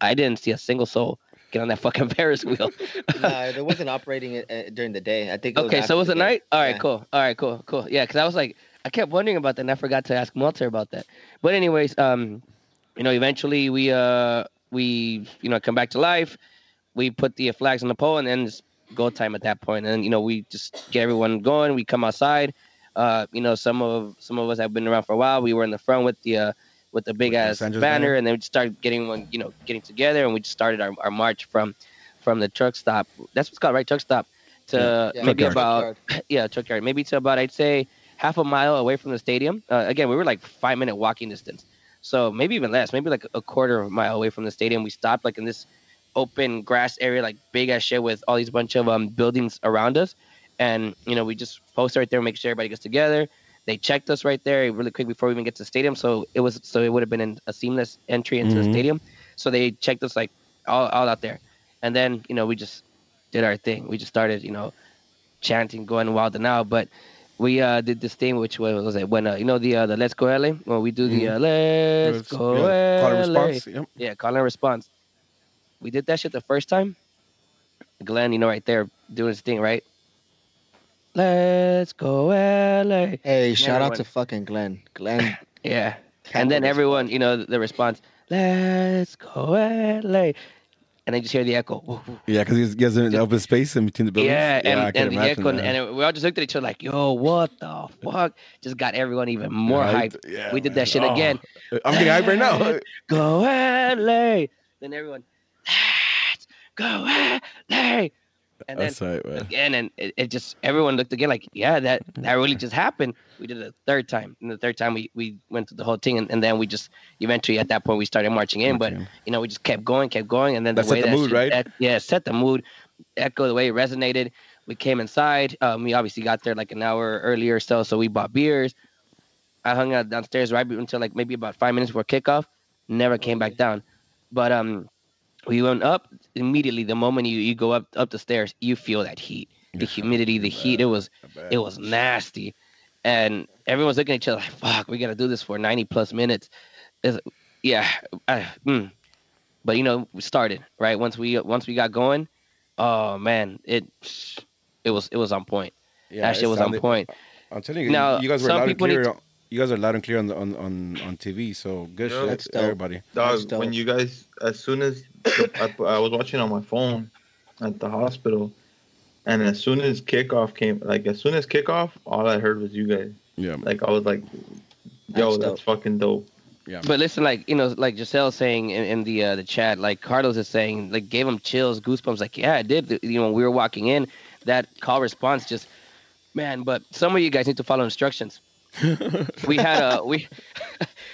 I didn't see a single soul get on that fucking Ferris wheel. No, it wasn't operating it, uh, during the day. I think. It was okay, so it was at night. All right, yeah. cool. All right, cool, cool. Yeah, because I was like, I kept wondering about that, and I forgot to ask Walter about that. But anyways, um, you know, eventually we uh we you know come back to life. We put the flags on the pole, and then it's go time at that point. And you know, we just get everyone going. We come outside. Uh, you know, some of some of us have been around for a while. We were in the front with the. Uh, with the big ass banner, banner, and then we just started getting, you know, getting together, and we just started our, our march from, from the truck stop. That's what's called, right? Truck stop to yeah. Yeah. maybe truck about, yard. yeah, truck yard, maybe to about, I'd say half a mile away from the stadium. Uh, again, we were like five minute walking distance. So maybe even less, maybe like a quarter of a mile away from the stadium. We stopped like in this open grass area, like big ass shit with all these bunch of um, buildings around us. And, you know, we just post right there, make sure everybody gets together. They checked us right there really quick before we even get to the stadium, so it was so it would have been a seamless entry into mm-hmm. the stadium. So they checked us like all, all out there, and then you know we just did our thing. We just started you know chanting, going wild and out. But we uh, did this thing, which was, was it when uh, you know the uh, the Let's Go L A when we do the uh, Let's was, Go yeah, L A call and response. Yep. Yeah, call and response. We did that shit the first time. Glenn, you know, right there doing his thing, right. Let's go L A. Hey, shout out to fucking Glenn. Glenn. Yeah. And then everyone, you know, the response, let's go L A. And I just hear the echo. Yeah, because he has an open space in between the buildings. Yeah, yeah and, and the echo. That. And we all just looked at each other like, yo, what the fuck? Just got everyone even more yeah, hyped. Yeah, we did that shit oh. again. I'm getting hyped right now. Go L A. Then everyone, let's go L A. And then right, again, and it, it just everyone looked again like, yeah, that, that really just happened. We did it a third time, and the third time we, we went through the whole thing, and, and then we just eventually at that point we started marching in. But you know, we just kept going, kept going, and then the that way set the that mood, shit, right? That, yeah, set the mood, echo the way it resonated. We came inside. Um, we obviously got there like an hour earlier or so, so we bought beers. I hung out downstairs right until like maybe about five minutes before kickoff. Never came back down, but um. We went up immediately. The moment you, you go up up the stairs, you feel that heat, the humidity, the heat. It was it was nasty, and everyone's looking at each other like, "Fuck, we gotta do this for ninety plus minutes." It's, yeah, I, mm. But you know, we started right once we once we got going. Oh man, it it was it was on point. Yeah, that shit was sounded, on point. I'm telling you, now, you guys were loud and clear. To... You guys are loud and clear on on on, on T V. So good yeah, shit, everybody. Dog, when you guys, as soon as I, I was watching on my phone at the hospital, and as soon as kickoff came, like as soon as kickoff, all I heard was you guys. Yeah. Like I was like, yo, that's, that's fucking dope. Yeah. Man. But listen, like you know, like Giselle's saying in, in the uh, the chat, like Carlos is saying, like gave him chills, goosebumps. Like yeah, I did. You know, when we were walking in, that call response just, man. But some of you guys need to follow instructions. we had a we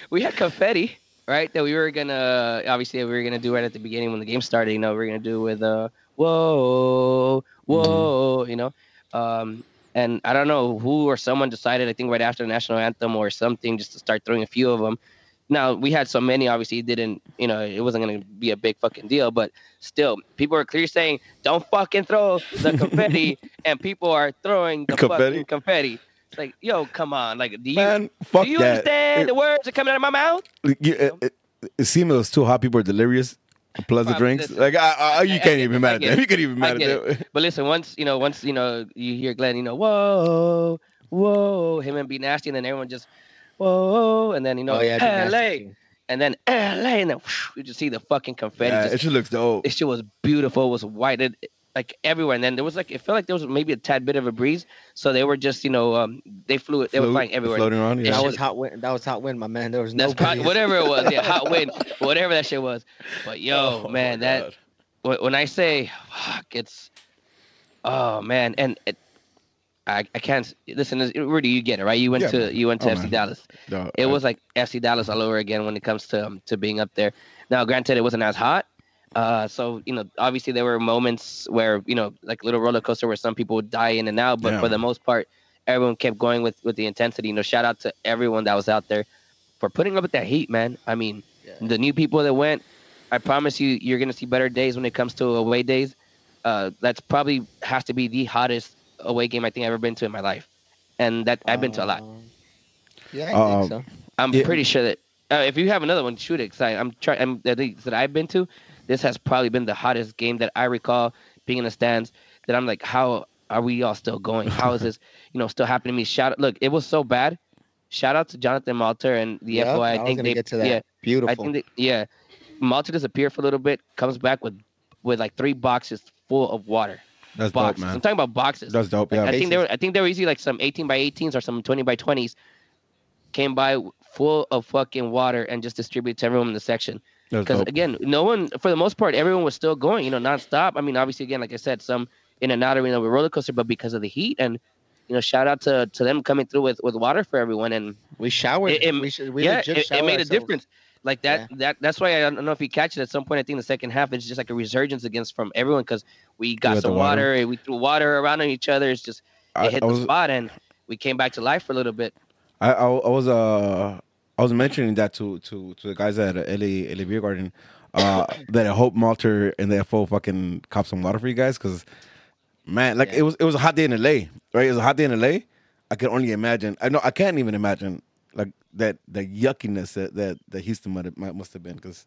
we had confetti. Right, that we were gonna obviously we were gonna do right at the beginning when the game started. You know, we we're gonna do with uh, whoa, whoa, you know, um, and I don't know who or someone decided. I think right after the national anthem or something, just to start throwing a few of them. Now we had so many, obviously it didn't, you know, it wasn't gonna be a big fucking deal, but still, people are clearly saying, "Don't fucking throw the confetti," and people are throwing the confetti? fucking confetti. It's like, yo, come on. Like, do you, Man, fuck do you that. understand it, the words that are coming out of my mouth? It, it, it, it seemed those two hot people were delirious, plus the drinks. Listen, like, I, I, you I, can't I even it, mad at them. It. You can't even mad at them. But listen, once, you know, once, you know, you hear Glenn, you know, whoa, whoa, him and Be Nasty, and then everyone just, whoa, and then, you know, oh, yeah, L A. and then L A, and then whoosh, you just see the fucking confetti. Yeah, just, it just looks dope. It shit was beautiful. It was white, it, like everywhere. And then there was like, it felt like there was maybe a tad bit of a breeze. So they were just, you know, um, they flew it. They Float, were flying everywhere. Floating around. Yeah. That shit was hot wind. That was hot wind, my man. There was no. That's probably, whatever it was. Yeah, hot wind. Whatever that shit was. But yo, oh, man, that God. When I say fuck, it's oh man, and. It, I, I can't listen. Rudy, you get it, right? You went yeah. to you went to oh, F C man. Dallas. No, it I, was like F C Dallas all over again when it comes to um, to being up there. Now, granted, it wasn't as hot, uh, so you know, obviously there were moments where you know, like little roller coaster where some people would die in and out, but yeah. for the most part, everyone kept going with, with the intensity. You know, shout out to everyone that was out there for putting up with that heat, man. I mean, yeah. the new people that went, I promise you, you're gonna see better days when it comes to away days. Uh, that's probably has to be the hottest away game I think I've ever been to in my life, and that I've been to a lot. Yeah, I um, think so. I'm it, pretty sure that uh, if you have another one, shoot it. I, I'm trying. That I've been to, this has probably been the hottest game that I recall being in the stands. That I'm like, how are we all still going? How is this, you know, still happening to me? Shout out! Look, it was so bad. Shout out to Jonathan Malter and the yep, F O I. I, I think they get to that. Yeah, beautiful. I think they, yeah, Malter disappeared for a little bit, comes back with with like three boxes full of water. That's boxes. Dope, man. I'm talking about boxes. That's dope. Yeah. Like, I think they were. I think they were easy, like some eighteen by eighteens or some twenty by twenties. Came by full of fucking water and just distributed to everyone in the section. Because again, no one for the most part, everyone was still going, you know, nonstop. I mean, obviously, again, like I said, some in and out of arena with roller coaster, but because of the heat and you know, shout out to, to them coming through with, with water for everyone. And we showered. It, it, we should, we yeah, it, shower it made ourselves. A difference. Like that, yeah. that that's why I don't know if you catch it at some point. I think the second half it's just like a resurgence against from everyone because we got we some water, water and we threw water around on each other. It's just it I, hit I was, the spot and we came back to life for a little bit. I, I, I was uh I was mentioning that to to, to the guys at L A L A Beer Garden uh, that I hope Malter and the F O fucking cop some water for you guys because man, like yeah. it was it was a hot day in L A, right? It was a hot day in L A. I can only imagine. I know I can't even imagine. Like that, the yuckiness that that, that Houston might must have been, because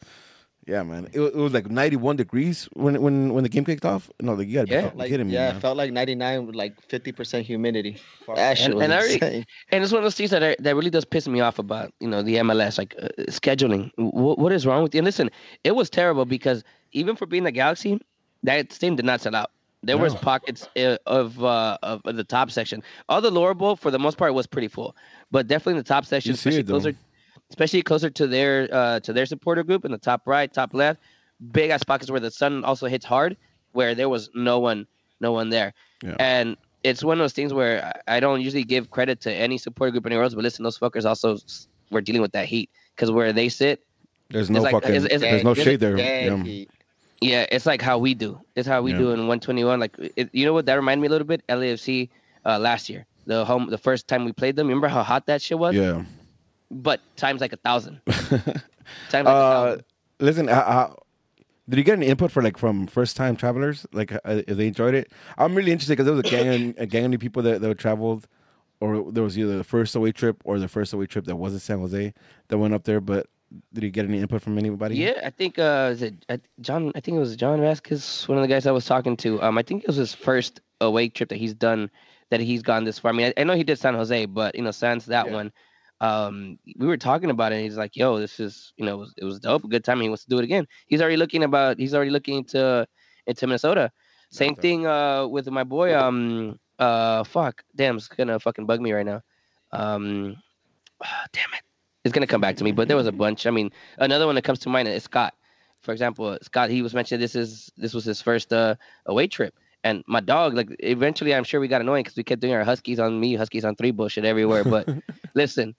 yeah, man, it, it was like ninety-one degrees when when when the game kicked off. No, like, you gotta yeah, be like, kidding me. Yeah, man. It felt like ninety-nine with like fifty percent humidity. That shit was and, and, really, and it's one of those things that I, that really does piss me off about you know the M L S like uh, scheduling. What what is wrong with you? And listen, it was terrible because even for being the Galaxy, that team did not sell out. There no. was pockets of, uh, of of the top section. All the lower bowl, for the most part, was pretty full, but definitely in the top section, especially it, closer, especially closer to their uh, to their supporter group in the top right, top left, big ass pockets where the sun also hits hard, where there was no one, no one there. Yeah. And it's one of those things where I don't usually give credit to any supporter group anywhere else, but listen, those fuckers also were dealing with that heat because where they sit, there's no like, fucking, it's, it's, there's it's, no shade there. Yeah. Yeah, it's like how we do. It's how we yeah. do in one twenty-one. Like, it, you know what? That reminded me a little bit. L A F C uh, last year, the home, the first time we played them. Remember how hot that shit was? Yeah. But times like a thousand. times like uh, a thousand. Listen, I, I, did you get any input for like from first time travelers? Like, uh, if they enjoyed it? I'm really interested because there was a gang, a gang of people that that traveled, or there was either the first away trip or the first away trip that wasn't San Jose that went up there, but. Did you get any input from anybody? Yeah, I think uh, is it uh, John? I think it was John Vasquez, one of the guys I was talking to. Um, I think it was his first away trip that he's done, that he's gone this far. I mean, I, I know he did San Jose, but you know, sans that yeah. one, um, we were talking about it. And he's like, "Yo, this is you know, it was, it was dope, a good time." And he wants to do it again. He's already looking about. He's already looking into into Minnesota. Same That's thing uh, with my boy. Um, uh, fuck, damn, it's gonna fucking bug me right now. Um, oh, damn it. It's going to come back to me, but there was a bunch. I mean, another one that comes to mind is Scott. For example, Scott, he was mentioned this is this was his first uh, away trip. And my dog, like, eventually I'm sure we got annoying because we kept doing our Huskies on me, Huskies on three bullshit everywhere. But listen,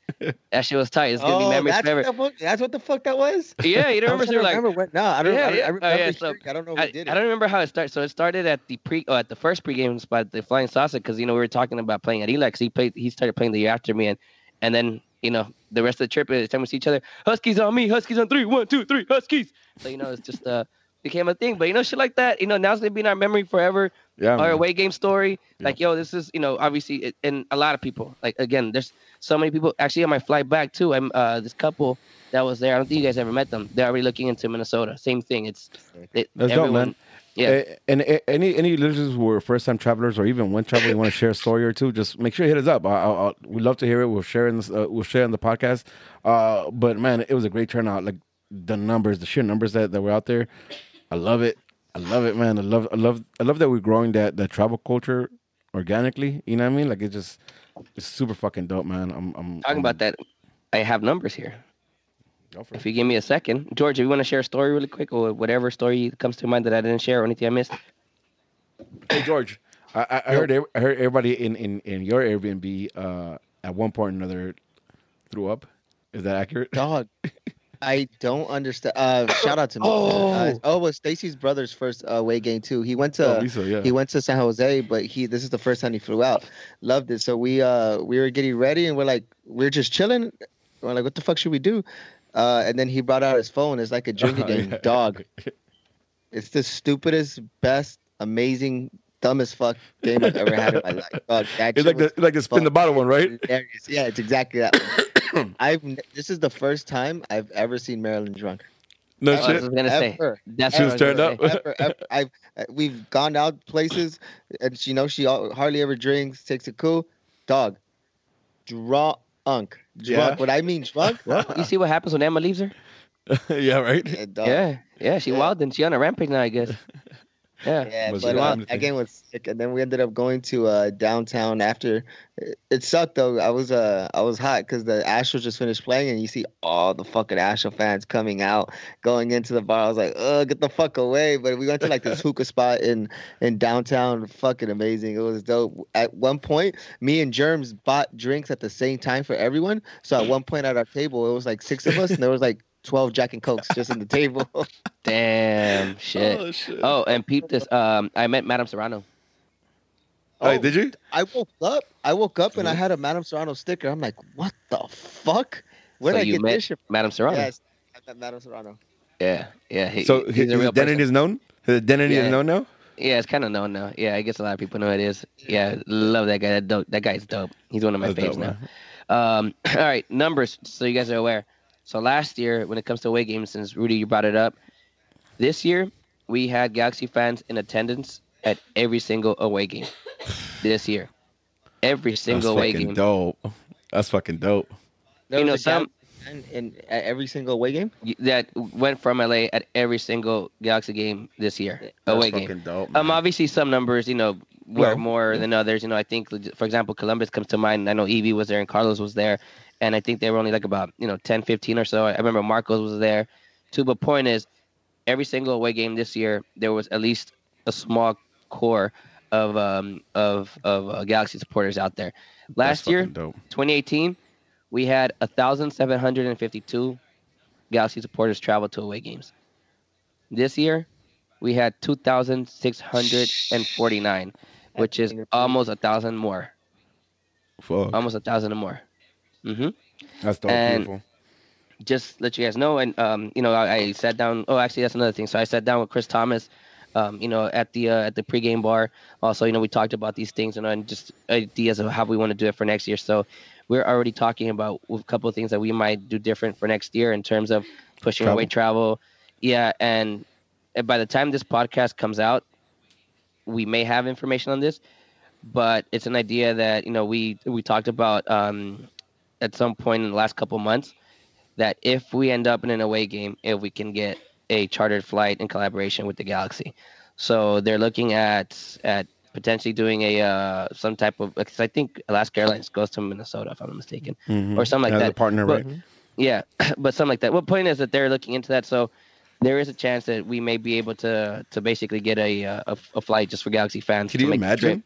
that shit was tight. It's going to oh, be memories that's forever. What fuck, that's what the fuck that was? Yeah, you don't remember? So like, remember what, no, I don't yeah, yeah. I, remember oh, yeah, so, I don't know who I, did it. I don't remember how it started. So it started at the pre, oh, at the first pregame spot, the Flying Saucer, because, you know, we were talking about playing at Elex. He played. He started playing the year after me. And, and then, you know, the rest of the trip, every time we see each other, Huskies on me, Huskies on three, one, two, three, Huskies. So, you know, it's just uh, became a thing. But, you know, shit like that, you know, now it's going to be in our memory forever. Yeah, our away game story. Yeah. Like, yo, this is, you know, obviously, it, and a lot of people. Like, again, there's so many people. Actually, on my flight back, too, I'm uh, this couple that was there. I don't think you guys ever met them. They're already looking into Minnesota. Same thing. It's it, That's everyone. Dope, man. Yeah. A- and a- any any listeners who are first time travelers or even when traveling want to share a story or two, just make sure you hit us up. I'll, I'll, we'd love to hear it. We'll share in this, uh, we'll share in the podcast. Uh, but man, it was a great turnout. Like the numbers, the sheer numbers that, that were out there, I love it. I love it, man. I love I love I love that we're growing that that travel culture organically. You know what I mean? Like it just it's super fucking dope, man. I'm I'm talking I'm, about that. I have numbers here. If you give me a second, George, if you want to share a story really quick or whatever story comes to mind that I didn't share or anything I missed. Hey, George, I, I heard I heard everybody in, in, in your Airbnb uh, at one point or another threw up. Is that accurate? Dog, I don't understand. Uh, shout out to me. Oh, uh, oh, well, Stacy's brother's first away uh, game too. He went to oh, Lisa, yeah. he went to San Jose, but he this is the first time he flew out. Loved it. So we uh we were getting ready and we're like we're just chilling. We're like, what the fuck should we do? Uh, and then he brought out his phone. It's like a drinking game. Oh, yeah. Dog. It's the stupidest, best, amazing, dumbest fuck game I've ever had in my life. Dog, it's like the like the spin the bottle one, right? Hilarious. Yeah, it's exactly that one. I've this is the first time I've ever seen Marilyn drunk. No shit. I was gonna say that's who's turned up. Ever, ever, I've we've gone out places, and she you know she hardly ever drinks. Takes it cool. Dog, drunk. Unk. Drunk. Yeah. What I mean drunk? You see what happens when Emma leaves her? Yeah, right? Yeah, yeah, yeah, she yeah. wild and she on a rampage now, I guess. Yeah, yeah but uh, that game was sick. And then we ended up going to uh, downtown after. It sucked, though. I was uh, I was hot because the Astros just finished playing, and you see all the fucking Astros fans coming out, going into the bar. I was like, oh, get the fuck away. But we went to, like, this hookah spot in, in downtown. Fucking amazing. It was dope. At one point, me and Germs bought drinks at the same time for everyone. So at one point at our table, it was, like, six of us, and there was, like, twelve Jack and Cokes just on the table. Damn shit. Oh, shit. Oh, and peep this. Um, I met Madame Serrano. Oh, hey, did you? I woke up. I woke up and I had a Madame Serrano sticker. I'm like, what the fuck? Where so did I get met this shit from? Madame Serrano. Yes, I met Madame Serrano. Yeah, yeah. He, so his identity is known. His identity yeah. is known now. Yeah, it's kind of known now. Yeah, I guess a lot of people know who it is. Yeah, love that guy. That dope. That guy's dope. He's one of my faves now. Um, all right, numbers. So you guys are aware. So last year, when it comes to away games, since Rudy, you brought it up, this year we had Galaxy fans in attendance at every single away game. This year, every single That's away game. That's fucking dope. That's fucking dope. There you know, some in, in at every single away game that went from L A at every single Galaxy game this year. That's away fucking game. Dope, man. Um, obviously some numbers, you know, were well, more yeah. than others. You know, I think, for example, Columbus comes to mind. I know Evie was there and Carlos was there. And I think they were only like about, you know, ten, fifteen or so. I remember Marcos was there too. But point is, every single away game this year, there was at least a small core of um, of of uh, Galaxy supporters out there. Last year, twenty eighteen, we had one thousand seven hundred fifty-two Galaxy supporters travel to away games. This year, we had two thousand six hundred forty-nine, which is almost a thousand more. Fuck. Almost a thousand more. Mm-hmm. That's dope, and beautiful. Just let you guys know, and um, you know, I, I sat down. Oh, actually, that's another thing. So I sat down with Chris Thomas, um, you know, at the uh, at the pregame bar. Also, you know, we talked about these things, you know, and just ideas of how we want to do it for next year. So we're already talking about a couple of things that we might do different for next year in terms of pushing travel. away travel. Yeah, and by the time this podcast comes out, we may have information on this, but it's an idea that you know we we talked about. Um, at some point in the last couple months that if we end up in an away game, if we can get a chartered flight in collaboration with the Galaxy. So they're looking at at potentially doing a uh, some type of, because I think Alaska Airlines goes to Minnesota, if I'm not mistaken, mm-hmm. or something like Another that. Partner, but, right? Yeah, but something like that. Well, point is that they're looking into that. So there is a chance that we may be able to to basically get a a, a flight just for Galaxy fans. Can you make imagine?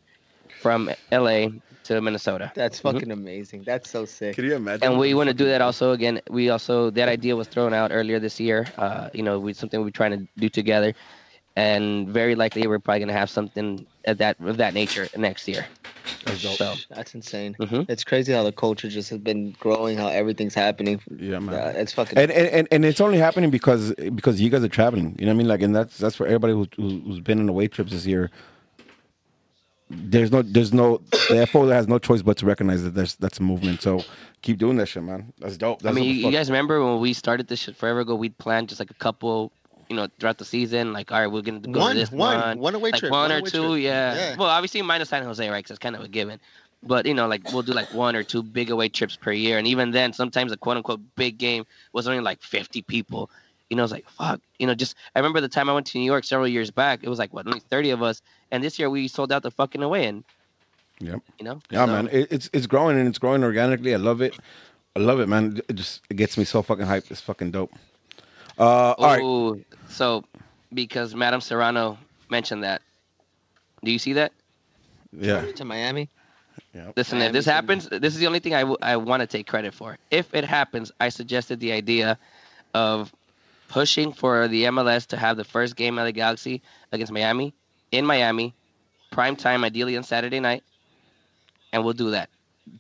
From L A to Minnesota. That's fucking mm-hmm. amazing. That's so sick. Can you imagine? And we want to do that also again. We also that idea was thrown out earlier this year. Uh, you know, we something we're trying to do together, and very likely we're probably gonna have something of that of that nature next year. That's, so, that's insane. Mm-hmm. It's crazy how the culture just has been growing. How everything's happening. Yeah, man. Uh, it's fucking and, and and and it's only happening because because you guys are traveling. You know what I mean? Like, and that's that's for everybody who, who's been on away trips this year. There's no, there's no, the F O has no choice but to recognize that there's, that's a movement. So keep doing that shit, man. That's dope. That's I mean, you, you guys remember when we started this shit forever ago, we'd planned just like a couple you know, throughout the season, like, all right, we're going to go one, to this one. One, one away like trip. One, one or two, yeah. yeah. Well, obviously minus San Jose, right, because it's kind of a given. But, you know, like, we'll do, like, one or two big away trips per year. And even then, sometimes a quote-unquote big game was only, like, fifty people. You know, it's like, fuck. You know, just – I remember the time I went to New York several years back. It was, like, what, only thirty of us. And this year we sold out the fucking away end. Yep. You know? Yeah, so, man. It, it's it's growing, and it's growing organically. I love it. I love it, man. It just it gets me so fucking hyped. It's fucking dope. Uh, all right. So, because Madame Serrano mentioned that. Do you see that? Yeah. To Miami? Yep. Listen, Miami if this happens, this is the only thing I, w- I want to take credit for. If it happens, I suggested the idea of pushing for the M L S to have the first game of the Galaxy against Miami, in Miami, prime time, ideally on Saturday night, and we'll do that.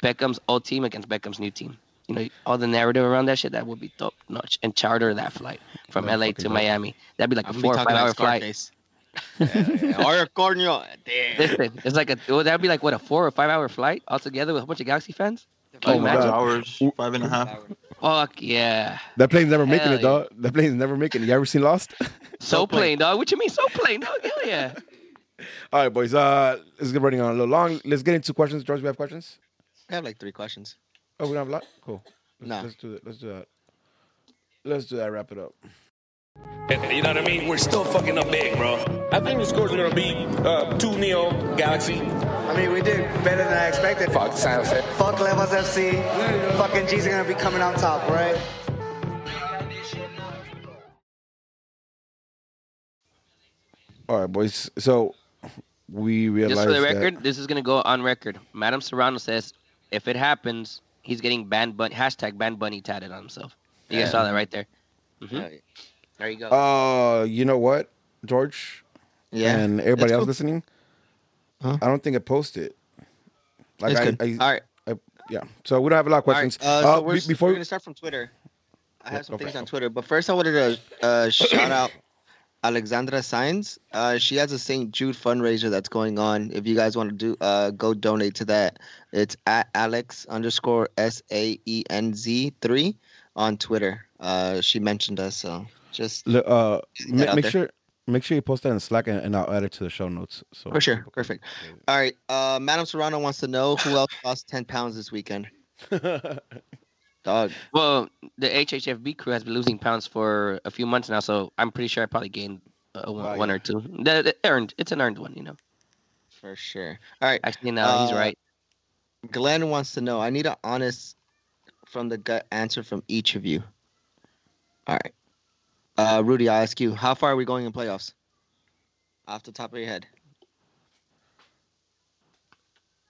Beckham's old team against Beckham's new team. You know, all the narrative around that shit, that would be dope. Notch. And charter that flight from no, L A to dope. Miami. That'd be like I'm a four or five hour flight. yeah, yeah. Or a corneo. Damn. Listen, it's like a well, that'd be like what a four or five hour flight altogether with a bunch of Galaxy fans. Oh, five hours, five and a half. Fuck yeah. That plane's never Hell making yeah. it, dog. That plane's never making it. You ever seen Lost? So, so plane, plane, dog. What you mean, so plane, dog? Hell yeah. All right, boys. Uh, this is running on a little long. Let's get into questions. George, we have questions. I have like three questions. Oh, we don't have a lot? Cool. Let's, nah. let's do that. Let's do that. Let's do that. Wrap it up. You know what I mean? We're still fucking up big, bro. I think the score's going to be uh, two nil Galaxy. I mean, we did better than I expected. Fuck San Jose. Fuck Levas F C. Mm-hmm. Fucking G's are going to be coming on top, right? All right, boys. So we realized that... Just for the record, that... this is going to go on record. Madame Serrano says, if it happens... He's getting banned bunny, hashtag banned bunny tatted on himself. You yeah. guys saw that right there. Mm-hmm. There you go. Uh, you know what, George? Yeah. And everybody cool. else listening? Huh? I don't think I posted. Like I, I, All right. I, yeah. So we don't have a lot of questions. Right. Uh, uh, so we're, before... we're going to start from Twitter. I have some okay. things on Twitter. But first I wanted to uh, shout out Alexandra Sainz. Uh, she has a Saint Jude fundraiser that's going on. If you guys want to do, uh, go donate to that. It's at Alex underscore S A E N Z three on Twitter. Uh, she mentioned us, so just uh, make, make sure make sure you post that in Slack, and, and I'll add it to the show notes. So for sure, perfect. All right, uh, Madame Serrano wants to know who else lost ten pounds this weekend. Dog. Well, the H H F B crew has been losing pounds for a few months now, so I'm pretty sure I probably gained uh, one, oh, yeah. one or two. The, the earned, it's an earned one, you know. For sure. All right. Actually, no, uh, he's right. Glenn wants to know. I need an honest, from the gut answer from each of you. All right. Uh, Rudy, I'll ask you. How far are we going in playoffs? Off the top of your head.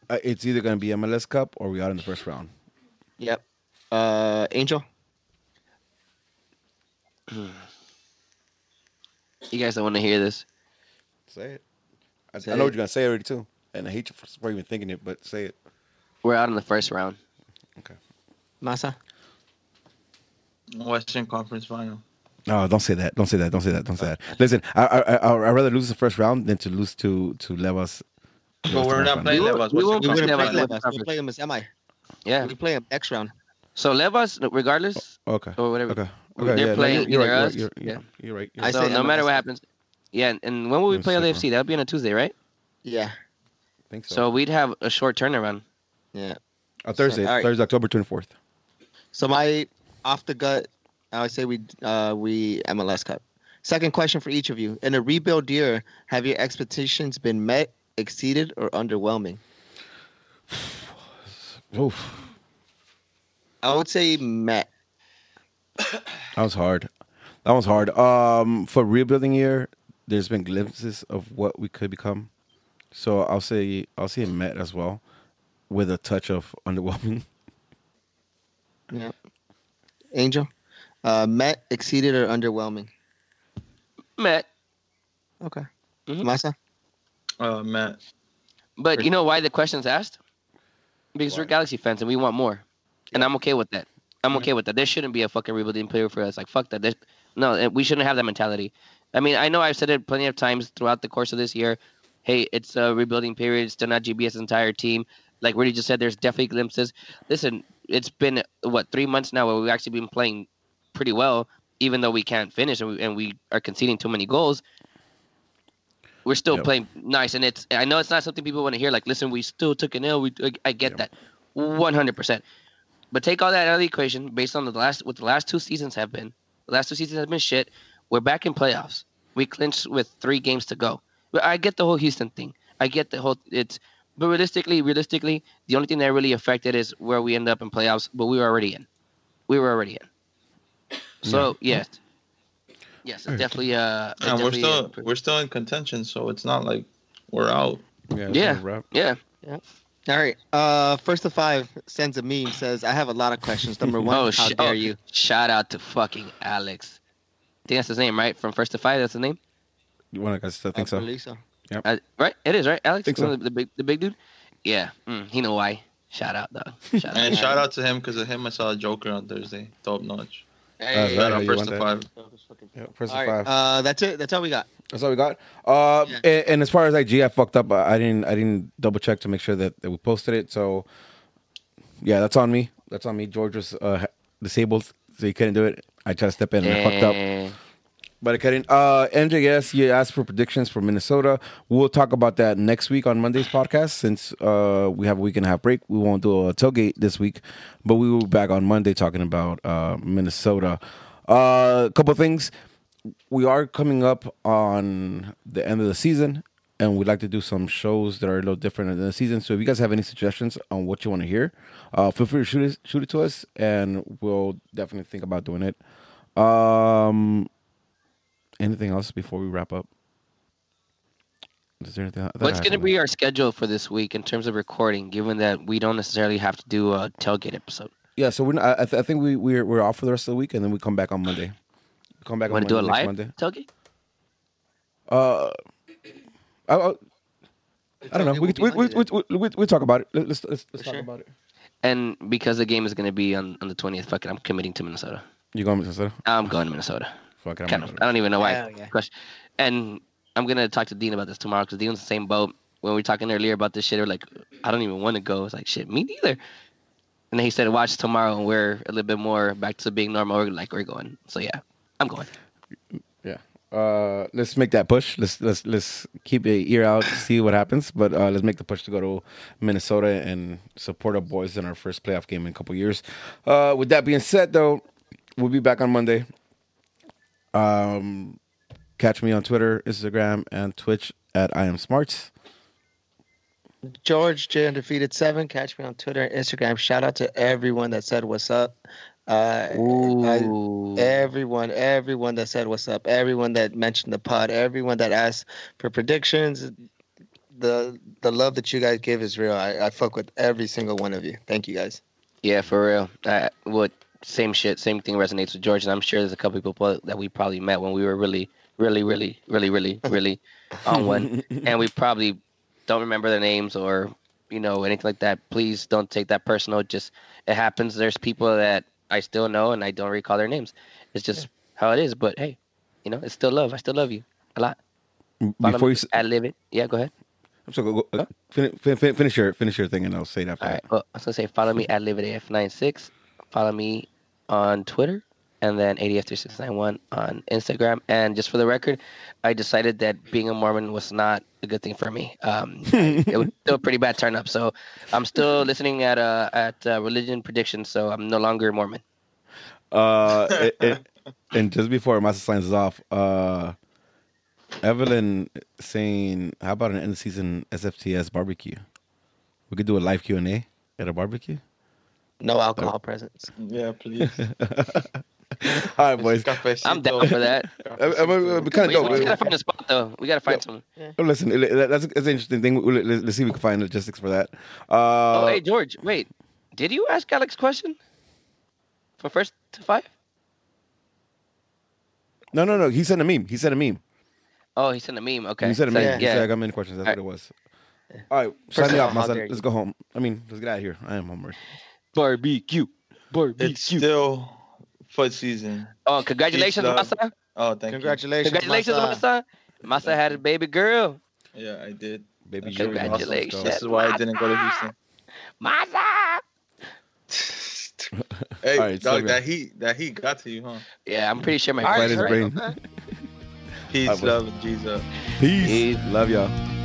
Uh, it's either going to be M L S Cup or we out in the first round. Yep. Uh, Angel? You guys don't want to hear this. Say it. I, say I know it. What you're going to say already, too. And I hate you for, for even thinking it, but say it. We're out in the first round. Okay. Masa? Western Conference Final. No, don't say that. Don't say that. Don't say that. Don't say that. Listen, I I I I'd rather lose the first round than to lose to to Levas. But Levas we're not playing Levas. We won't play Levas. We'll play them as M I. Yeah, we play them next round. So Levas, regardless, oh, okay, or whatever, okay, okay, they're yeah, playing you're, either you're us. Right, you're, you're, yeah, you're right. You're right. So I say no M L S. Matter what happens, yeah. And, and when will we play L A F C? That'll be on a Tuesday, right? Yeah, I think so. So we'd have a short turnaround. Yeah, a Thursday, so, right. Thursday, October twenty fourth. So my off the gut, I would say we uh, we M L S Cup. Second question for each of you: in a rebuild year, have your expectations been met, exceeded, or underwhelming? Oof. I would say met. That was hard. That was hard. Um, for rebuilding year, there's been glimpses of what we could become. So I'll say I'll say met as well, with a touch of underwhelming. Yeah. Angel, uh, met, exceeded, or underwhelming? Met. Okay. Mm-hmm. Masa. Uh, met. But you know why the question's asked? Because why? We're Galaxy fans and we want more. And I'm okay with that. I'm okay with that. There shouldn't be a fucking rebuilding player for us. Like, fuck that. There's, no, we shouldn't have that mentality. I mean, I know I've said it plenty of times throughout the course of this year. Hey, it's a rebuilding period. Still not G B S entire team. Like Rudy just said, there's definitely glimpses. Listen, it's been, what, three months now where we've actually been playing pretty well. even though we can't finish and we, and we are conceding too many goals, we're still yep. playing nice. And it's, I know it's not something people want to hear. Like, listen, we still took an L. We, I get yep. that one hundred percent. But take all that out of the equation based on the last, what the last two seasons have been. The last two seasons have been shit. We're back in playoffs. We clinched with three games to go. I get the whole Houston thing. I get the whole, it's, but realistically, realistically, the only thing that really affected is where we end up in playoffs, but we were already in. We were already in. So, yeah. yes. Yes, it's definitely... Uh, it's and definitely we're, still, a, we're still in contention, so it's not like we're out. Yeah. Yeah. yeah. yeah. All right. Uh, First of Five sends a meme, says, I have a lot of questions. Number one, oh, how sh- dare oh, you? Shout out to fucking Alex. I think that's his name, right? From First to Five, that's his name? You want to, I think I so. I believe so. Yep. Uh, right? It is, right? Alex, so. the, the, big, the big dude? Yeah. Mm, he know why. Shout out, though. Shout and out shout out to him, because of him I saw a Joker on Thursday. Top notch. Hey. Uh, yeah, First to that? Five. Yeah, First to right. Five. Uh, that's it. That's all we got. That's all we got. Uh, yeah. and, and as far as I G, I fucked up. I didn't I didn't double check to make sure that, that we posted it. So, yeah, that's on me. That's on me. George was uh, disabled, so he couldn't do it. I tried to step in and yeah. I fucked up. But I couldn't. Uh, M J S, you asked for predictions for Minnesota. We'll talk about that next week on Monday's podcast. Since uh, we have a week and a half break, we won't do a tailgate this week. But we will be back on Monday talking about uh, Minnesota. A uh, couple things. We are coming up on the end of the season, and we'd like to do some shows that are a little different in the season. So if you guys have any suggestions on what you want to hear, uh, feel free to shoot it, shoot it to us, and we'll definitely think about doing it. Um... Anything else before we wrap up? Is there anything? What's going to be our schedule for this week in terms of recording, given that we don't necessarily have to do a tailgate episode? Yeah, so we're not, I, th- I think we we're, we're off for the rest of the week, and then we come back on Monday. We come back. Want to do a live Monday. tailgate? Uh, I, I, I don't know. We we we we we we talk about it. Let's let's, let's talk sure. about it. And because the game is going to be on, on the twentieth, fuck it, I'm committing to Minnesota. You going to Minnesota? I'm going to Minnesota. Kind of, I don't even know why. Yeah, yeah. And I'm going to talk to Dean about this tomorrow because Dean's the same boat. When we were talking earlier about this shit, we're like, I don't even want to go. It's like, shit, me neither. And then he said, watch tomorrow, and we're a little bit more back to being normal. We're like, we're going. So, yeah, I'm going. Yeah. Uh, let's make that push. Let's let's let's keep an ear out, see what happens. But uh, let's make the push to go to Minnesota and support our boys in our first playoff game in a couple years. Uh, with that being said, though, we'll be back on Monday. Um, catch me on Twitter, Instagram, and Twitch at I Am Smarts. George J Undefeated Seven. Catch me on Twitter and Instagram. Shout out to everyone that said what's up. Uh, I, everyone, everyone that said what's up. Everyone that mentioned the pod. Everyone that asked for predictions. The the love that you guys give is real. I, I fuck with every single one of you. Thank you guys. Yeah, for real. I would. Same shit, same thing resonates with George, and I'm sure there's a couple people that we probably met when we were really, really, really, really, really, really on one, and we probably don't remember their names or, you know, anything like that. Please don't take that personal. Just, it happens. There's people that I still know, and I don't recall their names. It's just yeah. how it is, but hey, you know, it's still love. I still love you a lot. Before you s- I live it. Yeah, go ahead. I'm so go, go, fin- fin- fin- finish your finish your thing, and I'll say that for all right. Well, I was going to say, follow me at Live It A F ninety-six. Follow me on Twitter, and then A D F three six nine one on Instagram. And just for the record, I decided that being a Mormon was not a good thing for me. Um, it was still a pretty bad turn up. So I'm still listening at uh, at uh, religion predictions, so I'm no longer a Mormon. Uh, it, it, and just before Masa signs us off, uh, Evelyn saying, how about an end-of-season S F T S barbecue? We could do a live Q and A at a barbecue. No alcohol oh. presence. Yeah, please. All right, boys. I'm down for that. I, I, I, we kind of we, we gotta find a spot though. We gotta find yeah. some. Yeah. Oh, listen, that's, that's an interesting thing. Let's, let's see if we can find logistics for that. Uh, oh, hey George, wait. Did you ask Alex a question for First to Five? No, no, no. He sent a meme. He sent a meme. Oh, he sent a meme. Okay. He sent a meme. So, yeah. He said, I got many questions. That's All what right. it was. Yeah. All right, sign me off, my son. Let's go home. I mean, let's get out of here. I am homeward. Barbecue, barbecue. It's still foot season. Oh, congratulations, Masa! Oh, thank congratulations, you. Congratulations, Masa! Masa, Masa had a baby girl. Yeah, I did. Baby, congratulations. This is why Masa. I didn't go to Houston. Masa. Hey, right, dog, that heat, that heat got to you, huh? Yeah, I'm pretty sure my friend is brain. Peace, love, and Jesus. Peace. Peace. Love y'all.